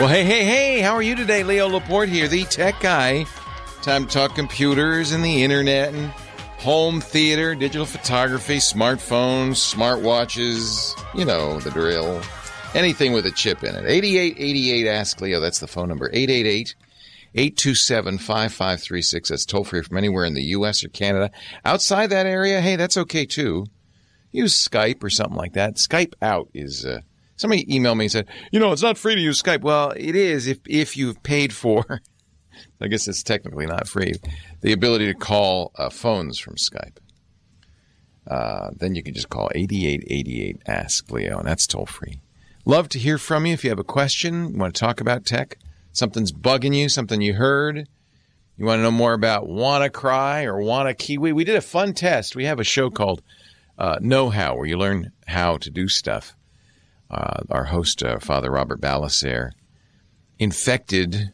Well, hey, how are you today? Leo Laporte here, the tech guy. Time to talk computers and the internet and home theater, digital photography, smartphones, smartwatches, you know, the drill. Anything with a chip in it. 8888 Ask Leo, that's the phone number. 888-827-5536. That's toll free from anywhere in the U.S. or Canada. Outside that area, hey, that's okay too. Use Skype or something like that. Skype out is... Somebody emailed me and said, you know, it's not free to use Skype. Well, it is if you've paid for, I guess it's technically not free, the ability to call phones from Skype. Then you can just call 8888-ASK-LEO, and that's toll-free. Love to hear from you if you have a question, you want to talk about tech, something's bugging you, something you heard, you want to know more about WannaCry or WannaKiwi. We did a fun test. We have a show called Know How, where you learn how to do stuff. Our host, Father Robert Balassare, infected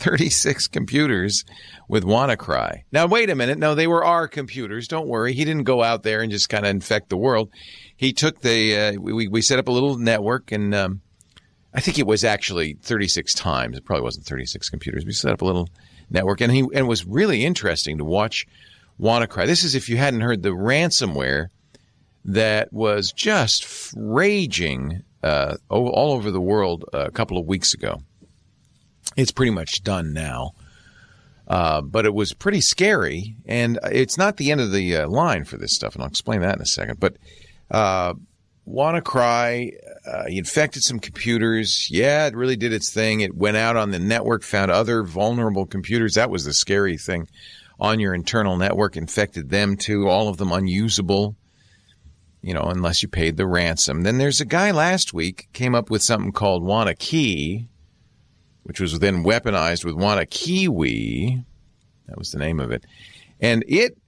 36 computers with WannaCry. Now, wait a minute. No, they were our computers. Don't worry. He didn't go out there and just kind of infect the world. He took the we set up a little network, and I think it was actually 36 times. It probably wasn't 36 computers. We set up a little network, and it was really interesting to watch WannaCry. This is, if you hadn't heard, the ransomware that was just raging all over the world a couple of weeks ago. It's pretty much done now. But it was pretty scary, and it's not the end of the line for this stuff, and I'll explain that in a second. But WannaCry, he infected some computers. Yeah, it really did its thing. It went out on the network, found other vulnerable computers. That was the scary thing. On your internal network, infected them too, all of them unusable. You know, unless you paid the ransom. Then there's a guy last week came up with something called WannaKey, which was then weaponized with WannaKiwi. That was the name of it. And it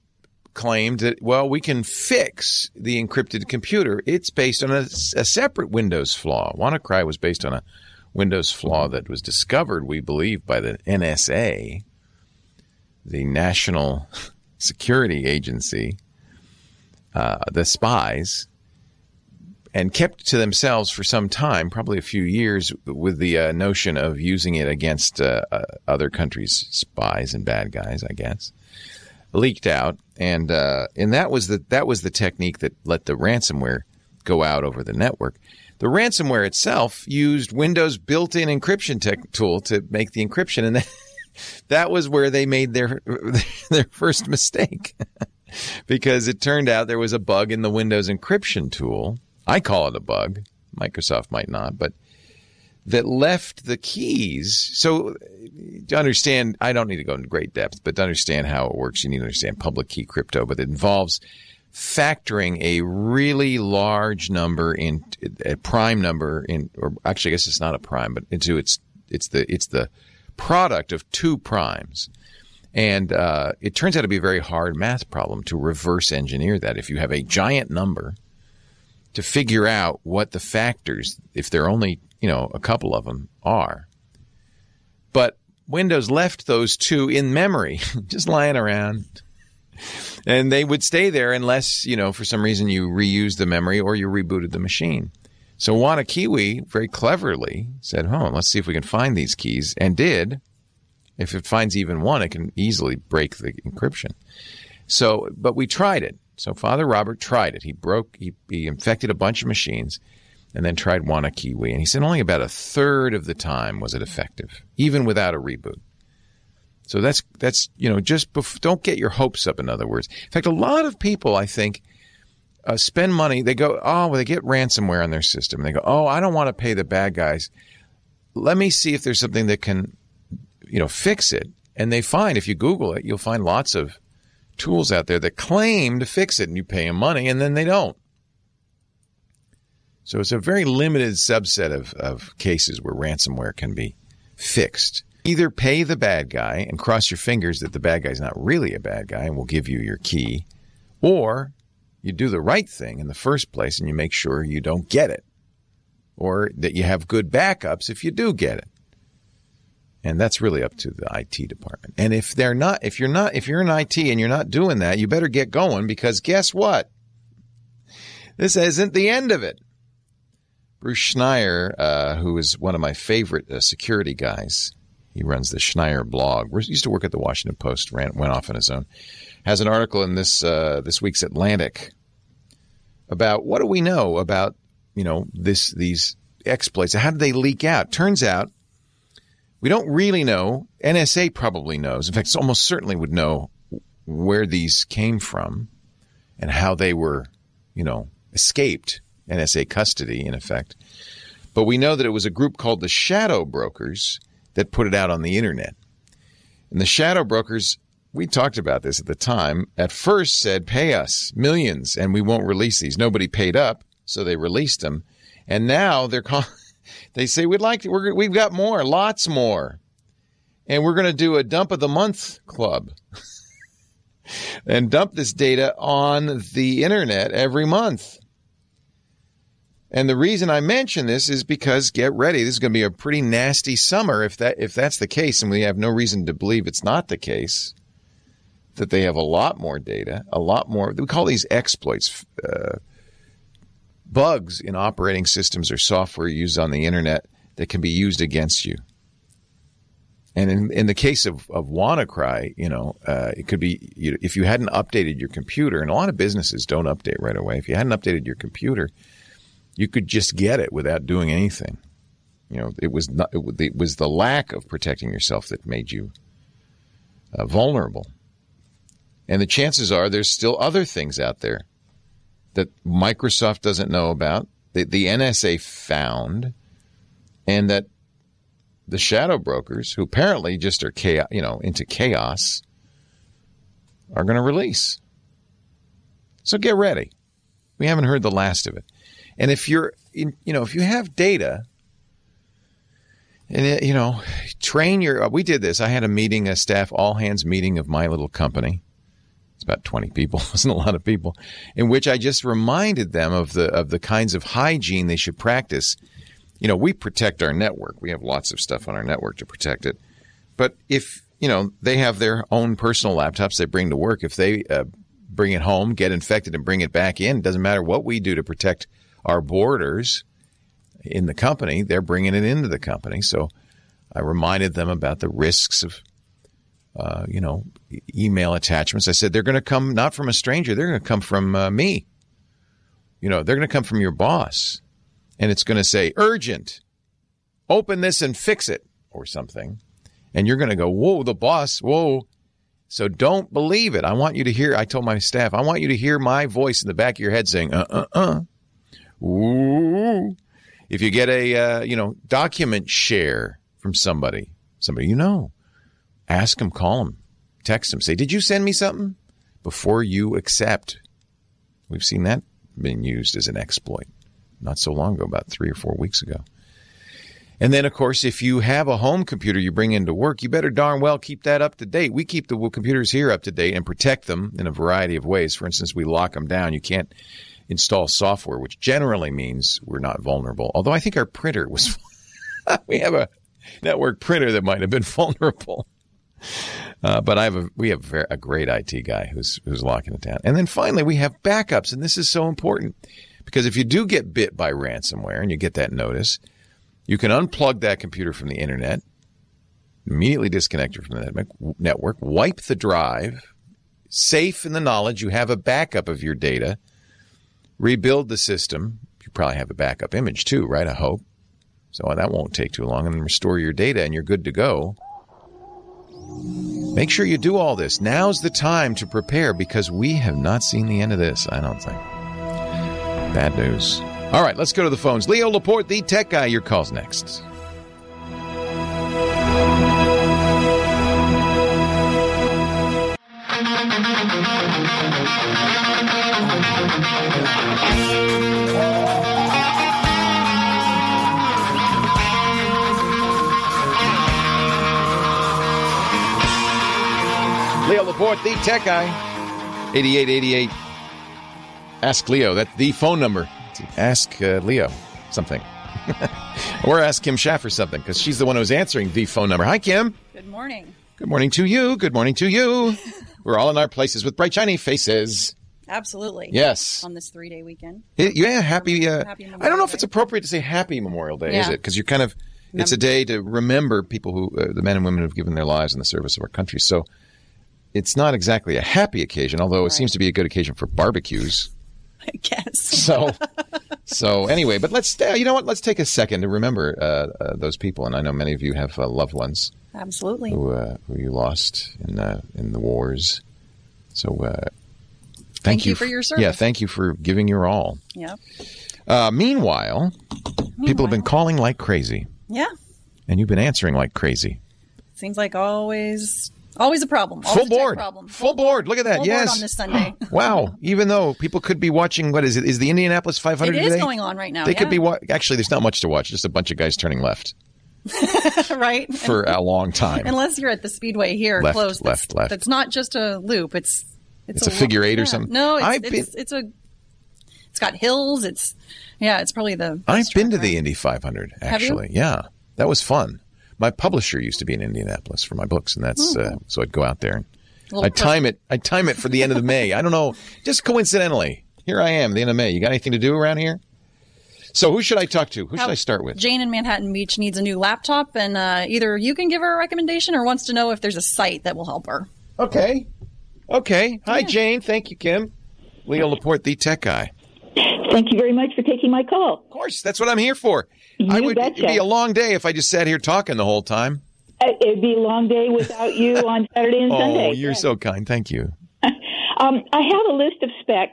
claimed that, well, we can fix the encrypted computer. It's based on a separate Windows flaw. WannaCry was based on a Windows flaw that was discovered, we believe, by the NSA, the National Security Agency. The spies, and kept to themselves for some time, probably a few years, with the notion of using it against other countries' spies and bad guys, I guess, leaked out. And that was the technique that let the ransomware go out over the network. The ransomware itself used Windows' built-in encryption tech tool to make the encryption, and that was where they made their first mistake. Because it turned out there was a bug in the Windows encryption tool. I call it a bug. Microsoft might not, but that left the keys. So to understand, I don't need to go into great depth, but to understand how it works, you need to understand public key crypto. But it involves factoring a really large number in a prime number in, or actually, I guess it's not a prime, but into it's the product of two primes. And it turns out to be a very hard math problem to reverse engineer that. If you have a giant number, to figure out what the factors, if there are only, you know, a couple of them, are. But Windows left those two in memory, just lying around. And they would stay there unless, you know, for some reason you reused the memory or you rebooted the machine. So WannaKiwi very cleverly said, oh, let's see if we can find these keys, and did. If it finds even one, it can easily break the encryption. So, but we tried it. So Father Robert tried it. He infected a bunch of machines and then tried WannaKiwi. And he said only about a third of the time was it effective, even without a reboot. So that's just don't get your hopes up, in other words. In fact, a lot of people, I think, spend money. They go, they get ransomware on their system. And they go, I don't want to pay the bad guys. Let me see if there's something that can, fix it. And they find, if you Google it, you'll find lots of tools out there that claim to fix it, and you pay them money, and then they don't. So it's a very limited subset of cases where ransomware can be fixed. Either pay the bad guy and cross your fingers that the bad guy's not really a bad guy and will give you your key, or you do the right thing in the first place and you make sure you don't get it, or that you have good backups if you do get it. And that's really up to the IT department. And if they're not, if you're in IT and you're not doing that, you better get going, because guess what? This isn't the end of it. Bruce Schneier, who is one of my favorite security guys, he runs the Schneier blog. He used to work at the Washington Post, went off on his own. Has an article in this week's Atlantic about what do we know about these exploits. How do they leak out? Turns out we don't really know. NSA probably knows. In fact, it almost certainly would know where these came from and how they were, escaped NSA custody, in effect. But we know that it was a group called the Shadow Brokers that put it out on the internet. And the Shadow Brokers, we talked about this at the time, at first said, pay us millions and we won't release these. Nobody paid up, so they released them. And now they're they say, we've got more, lots more. And we're going to do a dump of the month club and dump this data on the internet every month. And the reason I mention this is because, get ready, this is going to be a pretty nasty summer if that's the case, and we have no reason to believe it's not the case, that they have a lot more data, a lot more. We call these exploits bugs in operating systems or software used on the internet that can be used against you. And in the case of WannaCry, it could be if you hadn't updated your computer, and a lot of businesses don't update right away. If you hadn't updated your computer, you could just get it without doing anything. It was the lack of protecting yourself that made you vulnerable. And the chances are there's still other things out there that Microsoft doesn't know about, that the NSA found, and that the Shadow Brokers, who apparently just are chaos, into chaos, are going to release. So get ready. We haven't heard the last of it. And if you're, if you have data, and train your. We did this. I had a meeting, a staff all hands meeting of my little company. It's about 20 people. It wasn't a lot of people, in which I just reminded them of the kinds of hygiene they should practice. We protect our network. We have lots of stuff on our network to protect it. But if they have their own personal laptops they bring to work. If they bring it home, get infected, and bring it back in, it doesn't matter what we do to protect our borders in the company, they're bringing it into the company. So I reminded them about the risks of, email attachments. I said, they're going to come not from a stranger. They're going to come from me. They're going to come from your boss. And it's going to say, urgent, open this and fix it, or something. And you're going to go, whoa, the boss, whoa. So don't believe it. I want you to hear, I told my staff, I want you to hear my voice in the back of your head saying, Ooh. If you get a, document share from somebody ask them, call them, text them, say, did you send me something? Before you accept. We've seen that being used as an exploit not so long ago, about 3 or 4 weeks ago. And then, of course, if you have a home computer you bring into work, you better darn well keep that up to date. We keep the computers here up to date and protect them in a variety of ways. For instance, we lock them down. You can't install software, which generally means we're not vulnerable. Although I think our printer was, we have a network printer that might have been vulnerable. But we have a great IT guy who's locking it down. And then finally, we have backups, and this is so important, because if you do get bit by ransomware and you get that notice, you can unplug that computer from the internet, immediately disconnect it from the network, wipe the drive, safe in the knowledge you have a backup of your data. Rebuild the system. You probably have a backup image too, right? I hope. So that won't take too long. And then restore your data and you're good to go. Make sure you do all this. Now's the time to prepare, because we have not seen the end of this, I don't think. Bad news. All right, let's go to the phones. Leo Laporte, the tech guy, your call's next. Leo Laporte, the tech guy, 8888. Ask Leo. That's the phone number. Ask Leo something. Or ask Kim Schaffer something, because she's the one who's answering the phone number. Hi, Kim. Good morning. Good morning to you. Good morning to you. We're all in our places with bright, shiny faces. Absolutely. Yes. On this three-day weekend. Yeah, happy. Happy Memorial Day. I don't know if it's appropriate to say happy Memorial Day, is it? Because you're kind of, it's a day to remember people who, the men and women who have given their lives in the service of our country. So it's not exactly a happy occasion, although it seems to be a good occasion for barbecues, I guess. So anyway, but let's, you know what? Let's take a second to remember those people. And I know many of you have loved ones. Absolutely. Who you lost in the wars. So thank you for your service. Yeah, thank you for giving your all. Yeah. Meanwhile, people have been calling like crazy. Yeah. And you've been answering like crazy. Seems like always a problem. Always Full board. Look at that. Full board on this Sunday. Wow. Even though people could be watching, what is it? Is the Indianapolis 500 today? It is going on right now. They could be actually, there's not much to watch. Just a bunch of guys turning left. Right? For a long time. Unless you're at the Speedway here, close. Left. That's not just a loop. It's a figure eight or something. No, it's got hills. It's probably the best track, to the Indy 500, actually. Yeah. That was fun. My publisher used to be in Indianapolis for my books, and that's so I'd go out there and I time it for the end of May. I don't know, just coincidentally, here I am, the end of May. You got anything to do around here? So who should I talk to? Should I start with? Jane in Manhattan Beach needs a new laptop, and either you can give her a recommendation or wants to know if there's a site that will help her. Okay. Hi, Jane. Thank you, Kim. Leo Laporte, the tech guy. Thank you very much for taking my call. Of course. That's what I'm here for. It would be a long day if I just sat here talking the whole time. It'd be a long day without you on Saturday and Sunday. Oh, you're so kind. Thank you. I have a list of specs,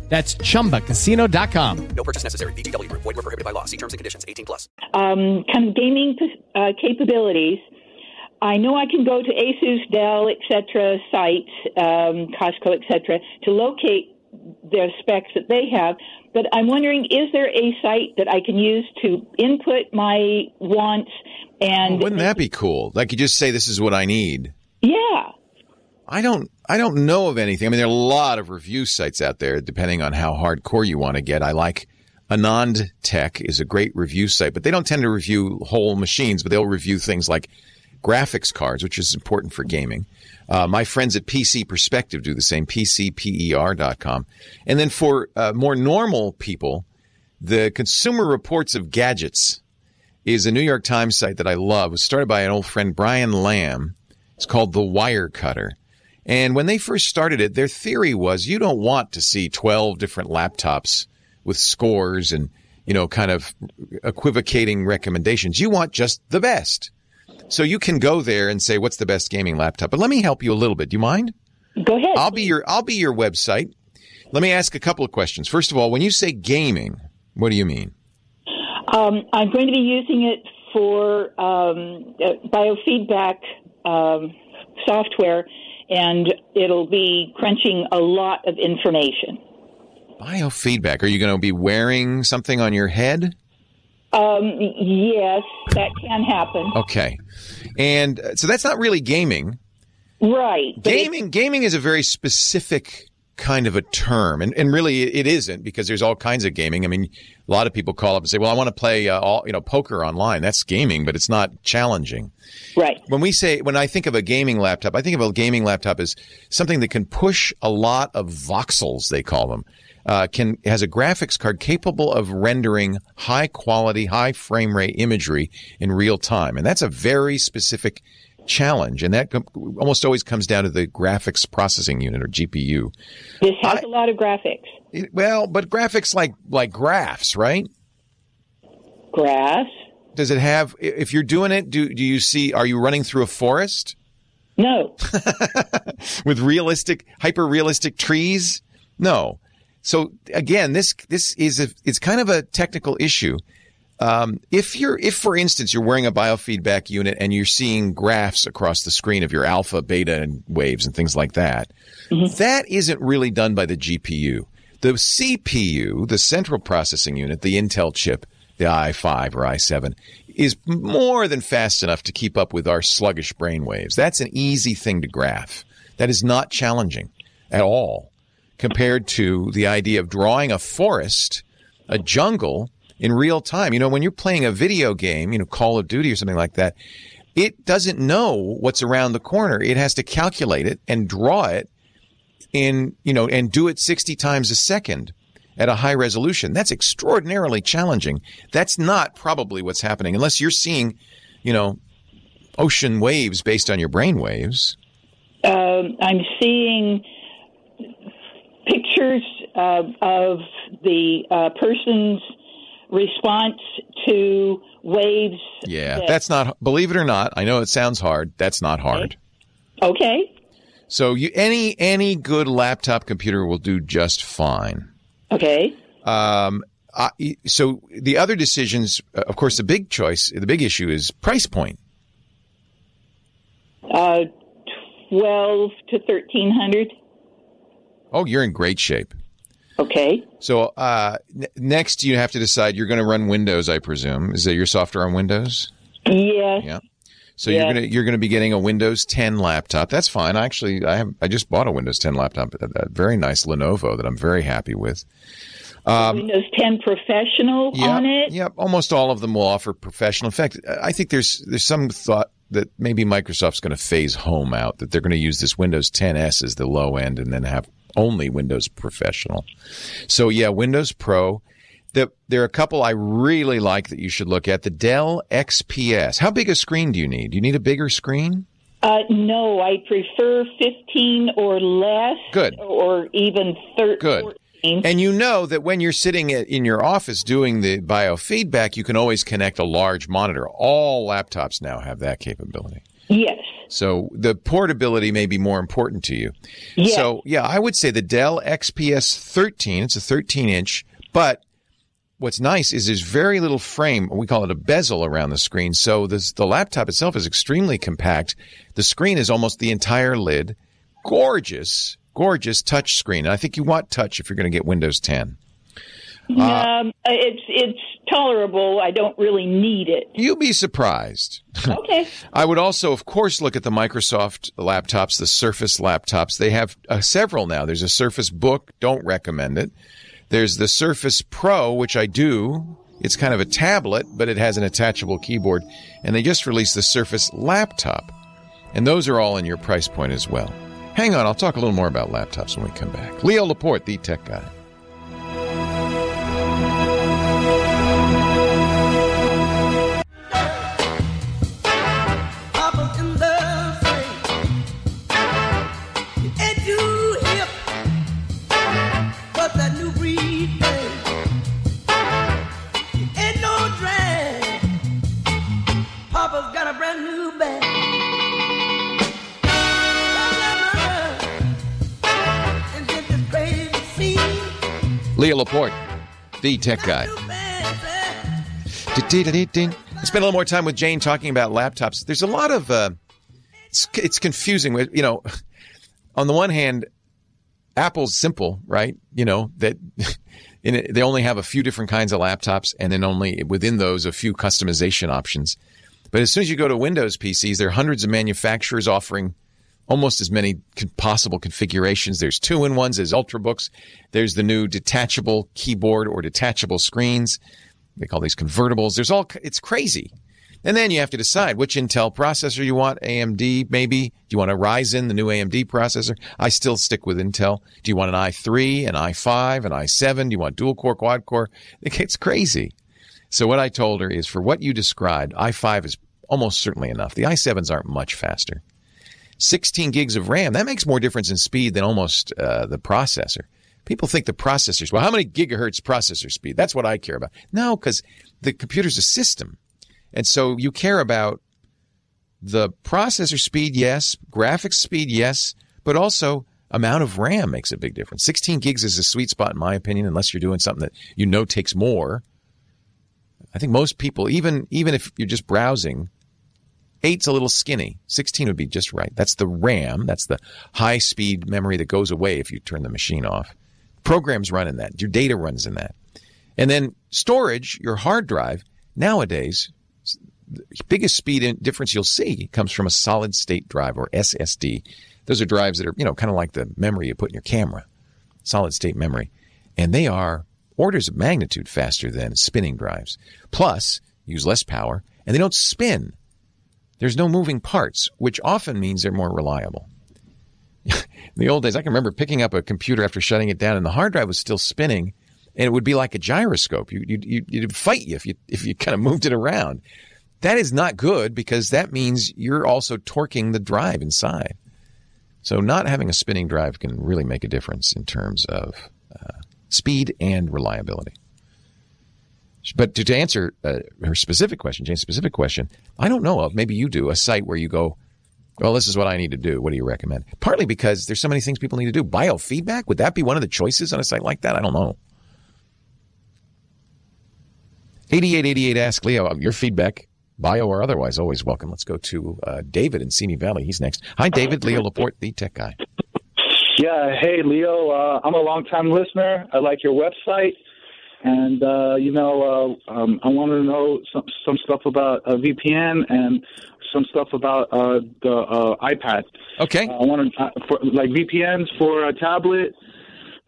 That's ChumbaCasino.com. No purchase necessary. VGW Group. Void where prohibited by law. See terms and conditions. 18+. Kind of gaming capabilities. I know I can go to Asus, Dell, etc. sites, Costco, etc. to locate their specs that they have. But I'm wondering, is there a site that I can use to input my wants? And wouldn't that be cool? Like you just say, this is what I need. Yeah. I don't know of anything. I mean, there are a lot of review sites out there, depending on how hardcore you want to get. I like Anand Tech is a great review site, but they don't tend to review whole machines, but they'll review things like graphics cards, which is important for gaming. My friends at PC Perspective do the same, PCPER.com. And then for more normal people, the Consumer Reports of Gadgets is a New York Times site that I love. It was started by an old friend, Brian Lamb. It's called the Wirecutter. And when they first started it, their theory was you don't want to see 12 different laptops with scores and, you know, kind of equivocating recommendations. You want just the best. So you can go there and say, what's the best gaming laptop? But let me help you a little bit. Do you mind? Go ahead. I'll be your website. Let me ask a couple of questions. First of all, when you say gaming, what do you mean? I'm going to be using it for biofeedback software. And it'll be crunching a lot of information. Biofeedback. Are you going to be wearing something on your head? Yes, that can happen. Okay. And so that's not really gaming. Right. Gaming is a very specific kind of a term. And really, it isn't, because there's all kinds of gaming. I mean, a lot of people call up and say, well, I want to play poker online. That's gaming, but it's not challenging. Right. When I think of a gaming laptop, I think of a gaming laptop as something that can push a lot of voxels, they call them. Has a graphics card capable of rendering high-quality, high-frame-rate imagery in real time. And that's a very specific challenge, and that almost always comes down to the graphics processing unit, or GPU. This has a lot of graphics. But graphics like graphs, right? Graphs? Does it have, if you're doing it, are you running through a forest? No. With hyper-realistic trees? No. So again, this is it's kind of a technical issue. If for instance you're wearing a biofeedback unit and you're seeing graphs across the screen of your alpha, beta, and waves and things like that, mm-hmm. that isn't really done by the GPU. The CPU, the central processing unit, the Intel chip, the i5 or i7, is more than fast enough to keep up with our sluggish brainwaves. That's an easy thing to graph. That is not challenging at all compared to the idea of drawing a forest, a jungle, in real time. You know, when you're playing a video game, Call of Duty or something like that, it doesn't know what's around the corner. It has to calculate it and draw it and do it 60 times a second at a high resolution. That's extraordinarily challenging. That's not probably what's happening, unless you're seeing, ocean waves based on your brain waves. I'm seeing pictures of the person's response to waves. Yeah, that's not, believe it or not, I know it sounds hard, that's not hard. Okay. So any good laptop computer will do just fine. Okay. So the other decisions, of course, the big issue is price point. $1,200 to $1,300. Oh, you're in great shape. Okay. So next you have to decide you're going to run Windows, I presume. Is that your software on Windows? Yes. Yeah. So yes. You're going to be getting a Windows 10 laptop. That's fine. I just bought a Windows 10 laptop, a very nice Lenovo that I'm very happy with. Windows 10 Professional on it? Yep. Almost all of them will offer Professional. In fact, I think there's some thought that maybe Microsoft's going to phase Home out, that they're going to use this Windows 10S as the low end and then have only Windows Professional. So yeah, Windows Pro. There are a couple I really like that you should look at. The Dell XPS. How big a screen do you need? Do you need a bigger screen? No, I prefer 15 or less. Good. Or even 13. Good. And you know that when you're sitting in your office doing the biofeedback, you can always connect a large monitor. All laptops now have that capability. Yes. So the portability may be more important to you. Yes. So, yeah, I would say the Dell XPS 13, it's a 13-inch, but what's nice is there's very little frame. We call it a bezel around the screen. So the laptop itself is extremely compact. The screen is almost the entire lid. Gorgeous, gorgeous touch screen. And I think you want touch if you're going to get Windows 10. It's tolerable. I don't really need it. You'll be surprised. Okay. I would also, of course, look at the Microsoft laptops, the Surface laptops. They have several now. There's a Surface Book. Don't recommend it. There's the Surface Pro, which I do. It's kind of a tablet, but it has an attachable keyboard. And they just released the Surface Laptop. And those are all in your price point as well. Hang on. I'll talk a little more about laptops when we come back. Leo Laporte, the tech guy. Leo Laporte, the tech guy. I spent a little more time with Jane talking about laptops. There's a lot of it's confusing. On the one hand, Apple's simple, right? That they only have a few different kinds of laptops, and then only within those a few customization options. But as soon as you go to Windows PCs, there are hundreds of manufacturers offering almost as many possible configurations. There's two-in-ones, there's Ultrabooks, there's the new detachable keyboard or detachable screens. They call these convertibles. There's all, it's crazy. And then you have to decide which Intel processor you want, AMD maybe. Do you want a Ryzen, the new AMD processor? I still stick with Intel. Do you want an i3, an i5, an i7? Do you want dual-core, quad-core? It gets crazy. So what I told her is for what you described, i5 is almost certainly enough. The i7s aren't much faster. 16 gigs of RAM, that makes more difference in speed than almost the processor. People think the processors, well, how many gigahertz processor speed? That's what I care about. No, because the computer's a system. And so you care about the processor speed, yes, graphics speed, yes, but also amount of RAM makes a big difference. 16 gigs is a sweet spot, in my opinion, unless you're doing something that you know takes more. I think most people, even if you're just browsing, 8's a little skinny. 16 would be just right. That's the RAM. That's the high-speed memory that goes away if you turn the machine off. Programs run in that. Your data runs in that. And then storage, your hard drive, nowadays, the biggest speed difference you'll see comes from a solid-state drive, or SSD. Those are drives that are, you know, kind of like the memory you put in your camera, solid-state memory. And they are orders of magnitude faster than spinning drives. Plus, use less power, and they don't spin. There's no moving parts, which often means they're more reliable. In the old days, I can remember picking up a computer after shutting it down, and the hard drive was still spinning, and it would be like a gyroscope. It'd fight you if you kind of moved it around. That is not good, because that means you're also torquing the drive inside. So not having a spinning drive can really make a difference in terms of speed and reliability. But to answer her specific question, Jane's specific question, I don't know of, maybe you do, a site where you go, well, this is what I need to do. What do you recommend? Partly because there's so many things people need to do. Biofeedback, would that be one of the choices on a site like that? I don't know. 8888 Ask Leo, your feedback, bio or otherwise, always welcome. Let's go to David in Simi Valley. He's next. Hi, David. Leo Laporte, the tech guy. Yeah. Hey, Leo. I'm a longtime listener. I like your website. And, I wanted to know some stuff about VPN and some stuff about the iPad. Okay. I wanted like VPNs for a tablet.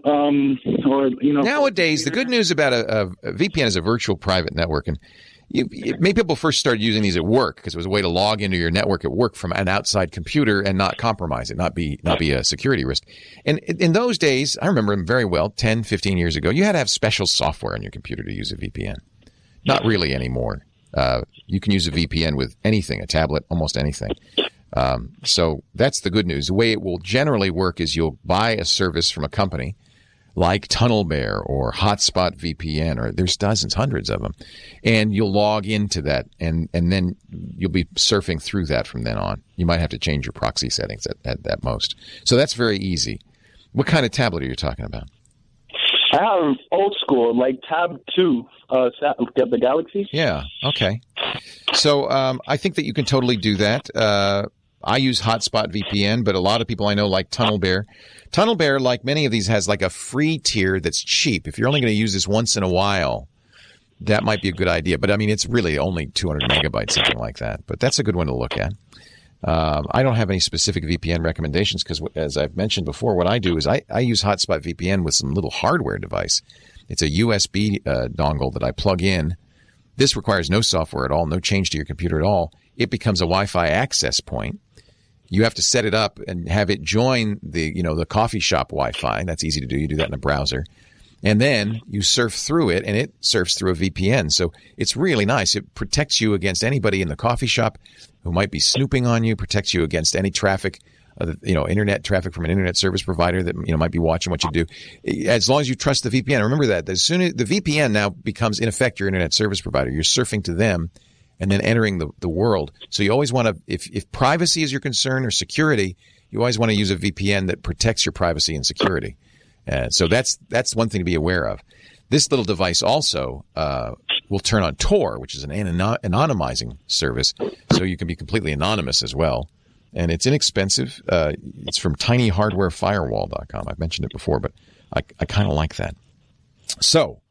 Nowadays, the good news about a VPN is a virtual private network, and maybe people first started using these at work because it was a way to log into your network at work from an outside computer and not compromise it, not be a security risk. And in those days, I remember them very well, 10, 15 years ago, you had to have special software on your computer to use a VPN. Not really anymore. You can use a VPN with anything, a tablet, almost anything. So that's the good news. The way it will generally work is you'll buy a service from a company like TunnelBear or Hotspot VPN, or there's dozens, hundreds of them, and you'll log into that, and then you'll be surfing through that from then on. You might have to change your proxy settings at most. So that's very easy. What kind of tablet are you talking about? I have old school, like Tab 2, the Galaxy. Yeah, okay. So I think that you can totally do that. I use Hotspot VPN, but a lot of people I know like TunnelBear. TunnelBear, like many of these, has like a free tier that's cheap. If you're only going to use this once in a while, that might be a good idea. But, I mean, it's really only 200 megabytes, something like that. But that's a good one to look at. I don't have any specific VPN recommendations because, as I've mentioned before, what I do is I use Hotspot VPN with some little hardware device. It's a USB dongle that I plug in. This requires no software at all, no change to your computer at all. It becomes a Wi-Fi access point. You have to set it up and have it join the coffee shop Wi-Fi. That's easy to do. You do that in a browser. And then you surf through it, and it surfs through a VPN. So it's really nice. It protects you against anybody in the coffee shop who might be snooping on you, protects you against any traffic, internet traffic from an internet service provider that might be watching what you do. As long as you trust the VPN. Remember that. As soon as the VPN now becomes, in effect, your internet service provider. You're surfing to them and then entering the world. So you always want to, if privacy is your concern or security, you always want to use a VPN that protects your privacy and security. So that's one thing to be aware of. This little device also will turn on Tor, which is an anonymizing service, so you can be completely anonymous as well. And it's inexpensive. It's from tinyhardwarefirewall.com. I've mentioned it before, but I kind of like that. So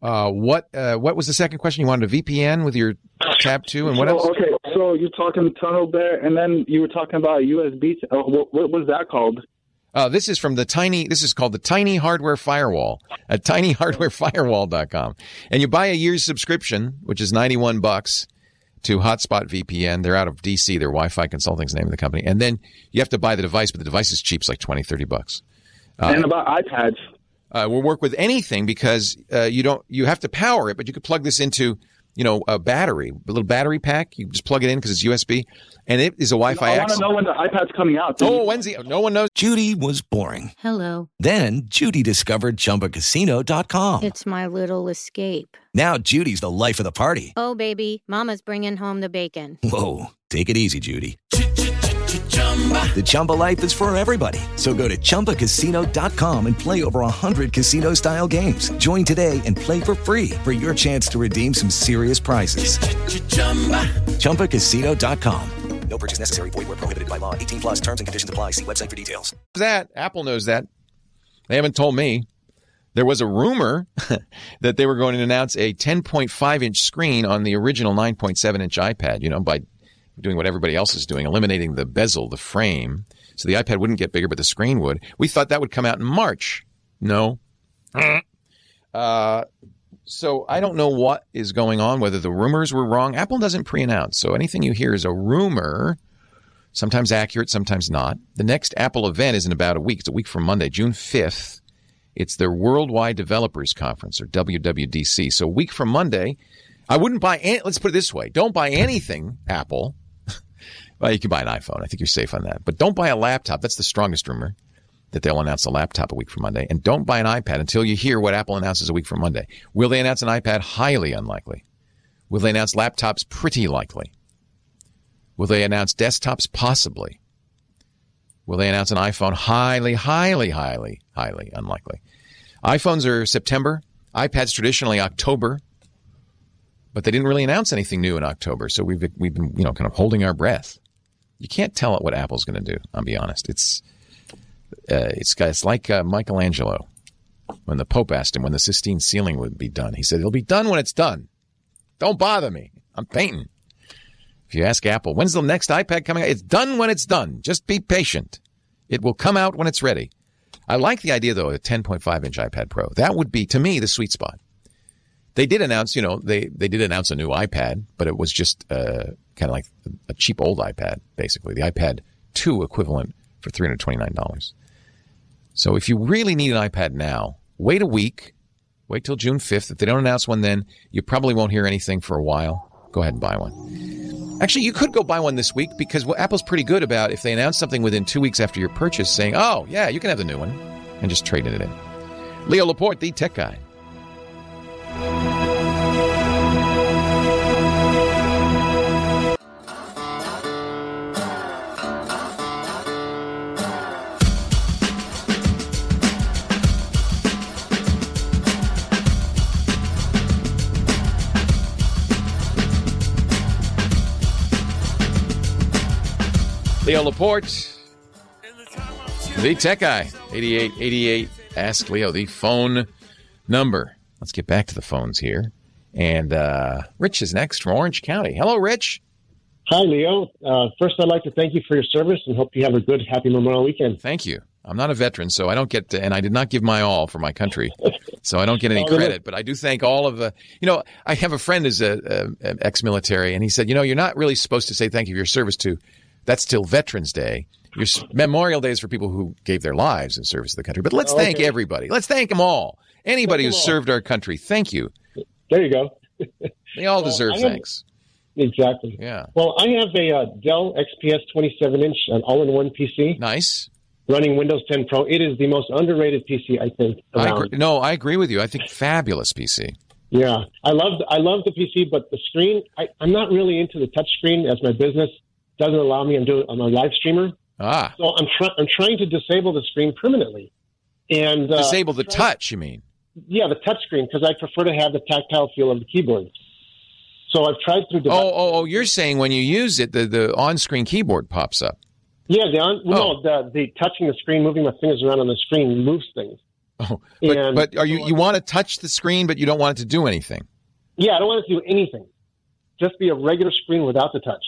what was the second question? You wanted a VPN with your Tab 2 and what else? Okay. So you're talking TunnelBear, and then you were talking about USB. What was that called? This is from the Tiny. This is called the Tiny Hardware Firewall at tinyhardwarefirewall.com, and you buy a year's subscription, which is $91, to Hotspot VPN. They're out of DC. Their Wi-Fi Consulting's name of the company, and then you have to buy the device, but the device is cheap, it's like $20-$30. And about iPads, will work with anything because you have to power it, but you could plug this into a battery, a little battery pack. You can just plug it in because it's USB, and it is a Wi-Fi access. I want to know when the iPad's coming out. Oh, Wednesday. No one knows. Judy was boring. Hello. Then Judy discovered ChumbaCasino.com. It's my little escape. Now Judy's the life of the party. Oh, baby, Mama's bringing home the bacon. Whoa, take it easy, Judy. The Chumba life is for everybody. So go to ChumbaCasino.com and play over 100 casino-style games. Join today and play for free for your chance to redeem some serious prizes. Ch-ch-chumba. ChumbaCasino.com. No purchase necessary. Void where prohibited by law. 18+ terms and conditions apply. See website for details. That Apple knows that. They haven't told me. There was a rumor that they were going to announce a 10.5-inch screen on the original 9.7-inch iPad, by doing what everybody else is doing, eliminating the bezel, the frame. So the iPad wouldn't get bigger, but the screen would. We thought that would come out in March. No. So I don't know what is going on, whether the rumors were wrong. Apple doesn't pre-announce, so anything you hear is a rumor, sometimes accurate, sometimes not. The next Apple event is in about a week. It's a week from Monday, June 5th. It's their Worldwide Developers Conference, or WWDC. So a week from Monday, I wouldn't buy let's put it this way. Don't buy anything, Apple. Well, you can buy an iPhone. I think you're safe on that. But don't buy a laptop. That's the strongest rumor, that they'll announce a laptop a week from Monday. And don't buy an iPad until you hear what Apple announces a week from Monday. Will they announce an iPad? Highly unlikely. Will they announce laptops? Pretty likely. Will they announce desktops? Possibly. Will they announce an iPhone? Highly, highly, highly, highly unlikely. iPhones are September. iPads traditionally October. But they didn't really announce anything new in October, so we've been kind of holding our breath. You can't tell it what Apple's going to do. I'll be honest. It's like Michelangelo when the Pope asked him when the Sistine ceiling would be done. He said, "It'll be done when it's done. Don't bother me. I'm painting." If you ask Apple, when's the next iPad coming out? It's done when it's done. Just be patient. It will come out when it's ready. I like the idea though of a 10.5-inch iPad Pro. That would be to me the sweet spot. They did announce, they did announce a new iPad, but it was just kind of like a cheap old iPad, basically. The iPad 2 equivalent for $329. So if you really need an iPad now, wait a week. Wait till June 5th. If they don't announce one then, you probably won't hear anything for a while. Go ahead and buy one. Actually, you could go buy one this week because Apple's pretty good about if they announce something within 2 weeks after your purchase saying, oh, yeah, you can have the new one, and just trading it in. Leo Laporte, the tech guy. Leo Laporte, the tech guy, 8888, Ask Leo, the phone number. Let's get back to the phones here. And Rich is next from Orange County. Hello, Rich. Hi, Leo. First, I'd like to thank you for your service and hope you have a good, happy Memorial Weekend. Thank you. I'm not a veteran, so I don't get to, and I did not give my all for my country, so I don't get any credit. But I do thank all of the, I have a friend who's an ex-military, and he said, you're not really supposed to say thank you for your service to. That's still Veterans Day. Your Memorial Day is for people who gave their lives in service to the country. But let's thank everybody. Let's thank them all. Anybody who served our country, thank you. There you go. They all deserve thanks. Exactly. Yeah. Well, I have a Dell XPS 27-inch, an all-in-one PC. Nice. Running Windows 10 Pro. It is the most underrated PC, I think. I agree with you. I think fabulous PC. Yeah. I love the PC, but the screen, I'm not really into the touch screen as my business. Doesn't allow me. I'm a live streamer. So I'm trying to disable the screen permanently. And disable the touch, you mean? Yeah, the touch screen, because I prefer to have the tactile feel of the keyboard. So I've tried through. You're saying when you use it, the on-screen keyboard pops up. Yeah, the touching the screen, moving my fingers around on the screen moves things. Oh, but are you want to touch the screen, but you don't want it to do anything? Yeah, I don't want it to do anything. Just be a regular screen without the touch.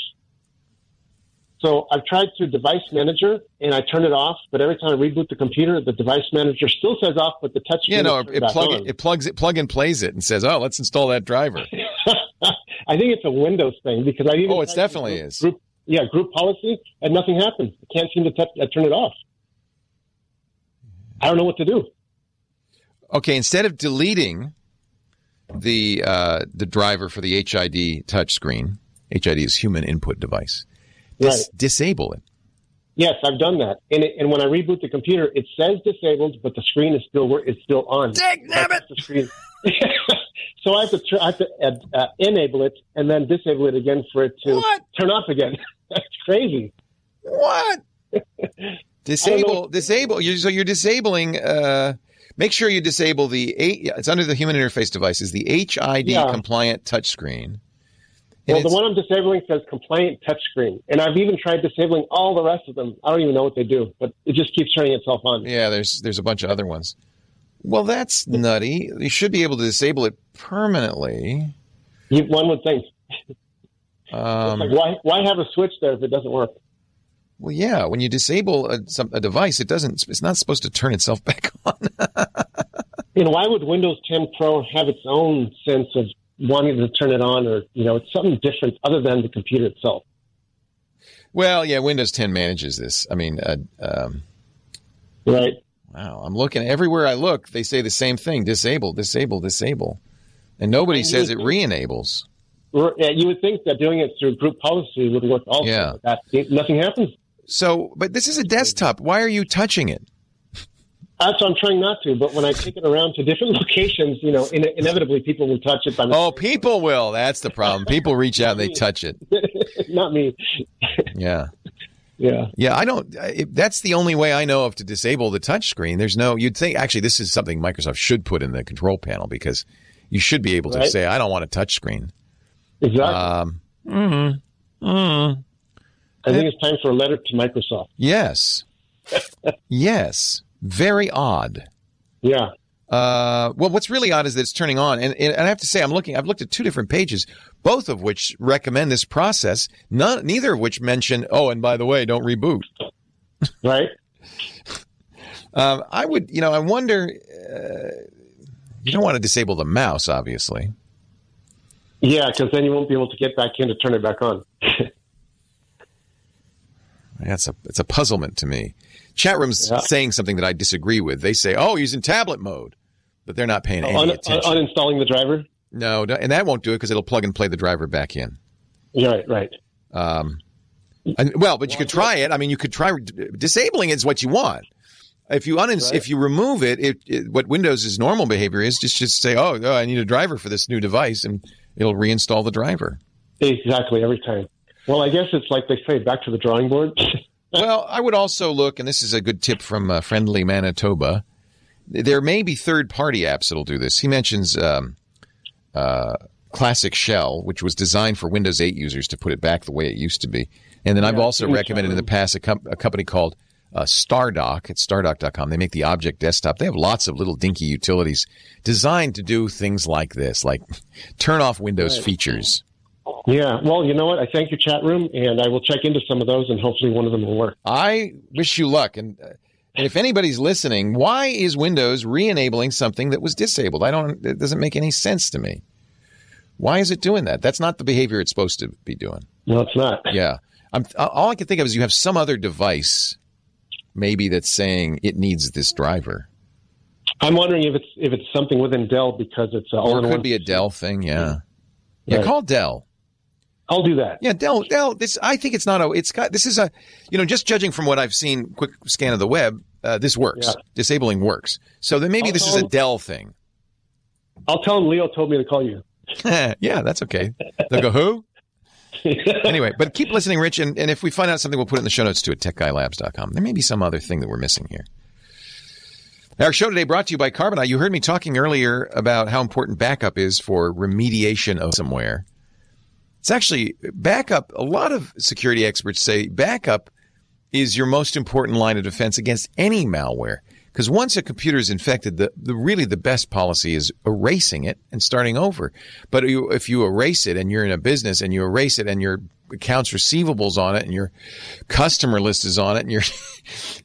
So I've tried through device manager and I turn it off, but every time I reboot the computer, the device manager still says off, but the touch screen it plug and plays it and says, "Oh, let's install that driver." I think it's a Windows thing because I even group policy and nothing happens. I can't seem to turn it off. I don't know what to do. Okay, instead of deleting the driver for the HID touchscreen, HID is human input device. Disable it. Yes, I've done that, and when I reboot the computer, it says disabled, but the screen is still on. Dagnabbit! The screen. So I have to enable it and then disable it again for it to turn off again. That's crazy. What? Disable. You're disabling. Make sure you disable it's under the human interface devices, the HID compliant touchscreen. Well, the one I'm disabling says compliant touchscreen, and I've even tried disabling all the rest of them. I don't even know what they do, but it just keeps turning itself on. Yeah, there's a bunch of other ones. Well, that's nutty. You should be able to disable it permanently. One would think. It's like, why have a switch there if it doesn't work? Well, yeah. When you disable a device, it's not supposed to turn itself back on. Why would Windows 10 Pro have its own sense of wanting to turn it on, or it's something different other than the computer itself? Well, yeah, Windows 10 manages this. I mean, right? Wow, I'm looking everywhere I look. They say the same thing: disable, disable, disable, and nobody says it re-enables. You would think that doing it through group policy would work also. Yeah. Nothing happens. So, but this is a desktop. Why are you touching it? That's what I'm trying not to, but when I take it around to different locations, inevitably people will touch it by mistake. Oh, people will. That's the problem. People reach out and they touch it. Not me. Yeah. Yeah. Yeah, that's the only way I know of to disable the touch screen. You'd think, actually, this is something Microsoft should put in the control panel because you should be able to say, I don't want a touch screen. Exactly. I think it's time for a letter to Microsoft. Yes. Yes. Very odd. Yeah. Well, what's really odd is that it's turning on. And I have to say, I've looked at two different pages, both of which recommend this process, neither of which mention, oh, and by the way, don't reboot. Right. I wonder, you don't want to disable the mouse, obviously. Yeah, because then you won't be able to get back in to turn it back on. It's a puzzlement to me. Chat room's saying something that I disagree with. They say, oh, he's in tablet mode, but they're not paying any attention. Uninstalling the driver? No, and that won't do it because it'll plug and play the driver back in. Yeah, right. But you could try it. I mean, you could try disabling it is what you want. If you if you remove it, what Windows' normal behavior is just say, oh, I need a driver for this new device, and it'll reinstall the driver. Exactly, every time. Well, I guess it's like they say, back to the drawing board. Well, I would also look, and this is a good tip from Friendly Manitoba, there may be third-party apps that'll do this. He mentions Classic Shell, which was designed for Windows 8 users to put it back the way it used to be. And then I've also recommended in the past a company called Stardock. It's stardock.com. They make the Object Desktop. They have lots of little dinky utilities designed to do things like this, like turn off Windows features. Yeah, well, you know what? I thank your chat room, and I will check into some of those, and hopefully one of them will work. I wish you luck. And if anybody's listening, why is Windows re-enabling something that was disabled? It doesn't make any sense to me. Why is it doing that? That's not the behavior it's supposed to be doing. No, it's not. Yeah. All I can think of is you have some other device maybe that's saying it needs this driver. I'm wondering if it's something within Dell because it's all-in-one. It could be a Dell thing, yeah. Yeah, call Dell. I'll do that. Yeah, Dell. I think it's not a. It's got. This is a. Just judging from what I've seen, quick scan of the web, this works. Yeah. Disabling works. So then maybe this is a Dell thing. I'll tell him Leo told me to call you. Yeah, that's okay. They'll go who? Anyway, but keep listening, Rich, and if we find out something, we'll put it in the show notes too at techguylabs.com. There may be some other thing that we're missing here. Our show today brought to you by Carbonite. You heard me talking earlier about how important backup is for remediation of somewhere. It's actually backup. A lot of security experts say backup is your most important line of defense against any malware Because once a computer is infected, the best policy is erasing it and starting over. But if you erase it and you're in a business and you erase it and your accounts receivables on it and your customer list is on it and your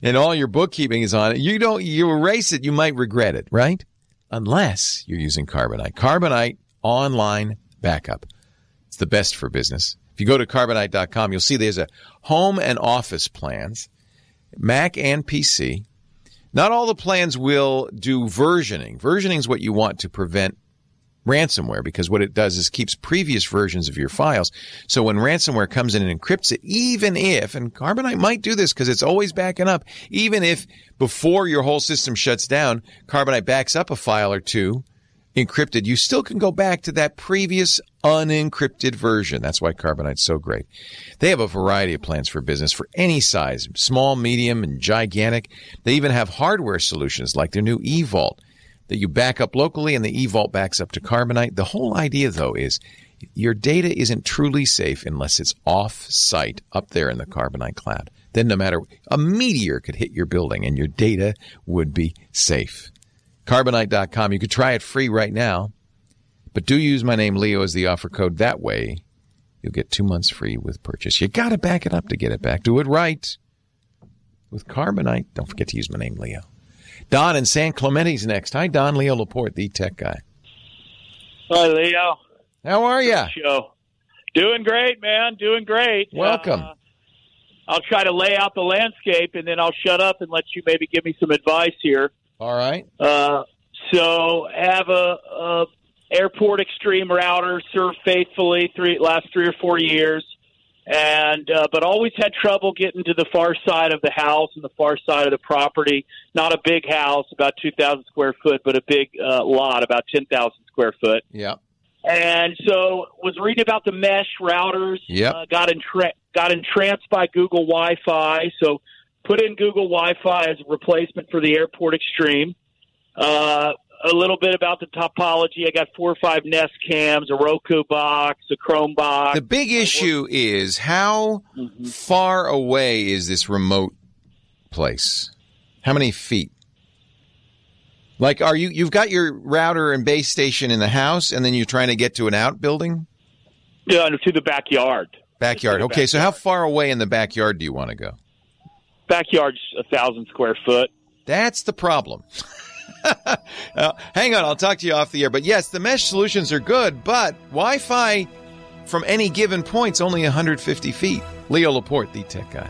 and all your bookkeeping is on it, you erase it, you might regret it, right? Unless you're using Carbonite. Carbonite online backup. It's the best for business. If you go to Carbonite.com, you'll see there's a home and office plans, Mac and PC. Not all the plans will do versioning. Versioning is what you want to prevent ransomware, because what it does is keeps previous versions of your files. So when ransomware comes in and encrypts it, even if, and Carbonite might do this because it's always backing up, even if before your whole system shuts down, Carbonite backs up a file or two encrypted, you still can go back to that previous unencrypted version. That's why Carbonite's so great. They have a variety of plans for business for any size, small, medium, and gigantic. They even have hardware solutions like their new E-Vault that you back up locally, and the E-Vault backs up to Carbonite. The whole idea, though, is your data isn't truly safe unless it's off-site up there in the Carbonite cloud. Then no matter, a meteor could hit your building and your data would be safe. Carbonite.com. You could try it free right now, but do use my name, Leo, as the offer code. That way, you'll get 2 months free with purchase. You got to back it up to get it back. Do it right with Carbonite. Don't forget to use my name, Leo. Don in San Clemente's next. Hi, Don. Leo Laporte, the tech guy. Hi, Leo. How are you? Doing great, man. Doing great. Welcome. I'll try to lay out the landscape, and then I'll shut up and let you maybe give me some advice here. All right. So have a Airport Extreme router, served faithfully last 3 or 4 years, and but always had trouble getting to the far side of the house and the far side of the property. Not a big house, about 2,000 square foot, but a big lot, about 10,000 square foot. Yeah. And so was reading about the mesh routers. Yeah. Got entranced by Google Wi-Fi. So put in Google Wi-Fi as a replacement for the Airport Extreme. A little bit about the topology. I got 4 or 5 Nest cams, a Roku box, a Chrome box. The big issue is how far away is this remote place? How many feet? Like, you've got your router and base station in the house, and then you're trying to get to an outbuilding? Yeah, to the backyard. Backyard. Okay, so how far away in the backyard do you want to go? Backyard's 1,000 square foot. That's the problem. Hang on, I'll talk to you off the air. But yes, the mesh solutions are good, but Wi-Fi from any given point's only 150 feet. Leo Laporte, the tech guy.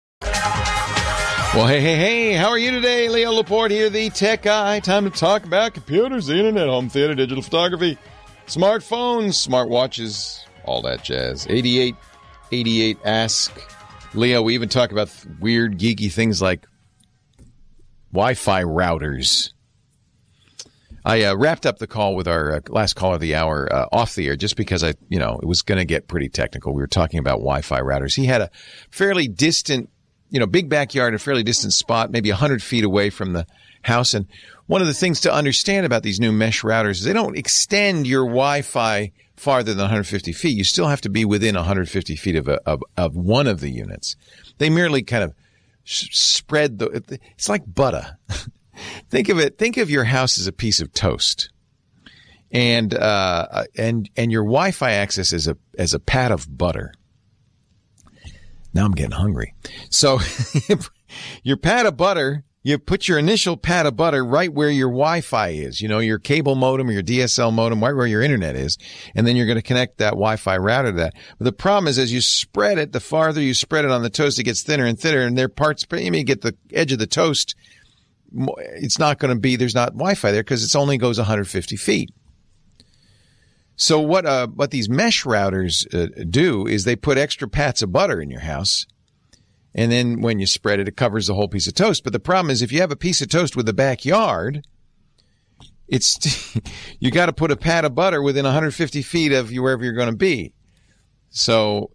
Well, hey, how are you today? Leo Laporte here, the tech guy. Time to talk about computers, the internet, home theater, digital photography, smartphones, smartwatches, all that jazz. 88 Ask. Leo, we even talk about weird, geeky things like Wi-Fi routers. I wrapped up the call with our last caller of the hour off the air just because it was going to get pretty technical. We were talking about Wi-Fi routers. He had a fairly distant, big backyard, a fairly distant spot, maybe 100 feet away from the house. And one of the things to understand about these new mesh routers is they don't extend your Wi-Fi farther than 150 feet. You still have to be within 150 feet of one of the units. They merely kind of spread it's like butter. Think of your house as a piece of toast. And your Wi-Fi access is as a pat of butter. Now I'm getting hungry. So your pat of butter You put your initial pat of butter right where your Wi-Fi is, you know, your cable modem or your DSL modem, right where your internet is. And then you're going to connect that Wi-Fi router to that. But the problem is, as you spread it, the farther you spread it on the toast, it gets thinner and thinner. And there are parts, you may get the edge of the toast. It's not going to be, there's not Wi-Fi there because it only goes 150 feet. So what these mesh routers do is they put extra pats of butter in your house. And then when you spread it, it covers the whole piece of toast. But the problem is, if you have a piece of toast with a backyard, it's you got to put a pat of butter within 150 feet of you wherever you're going to be. So,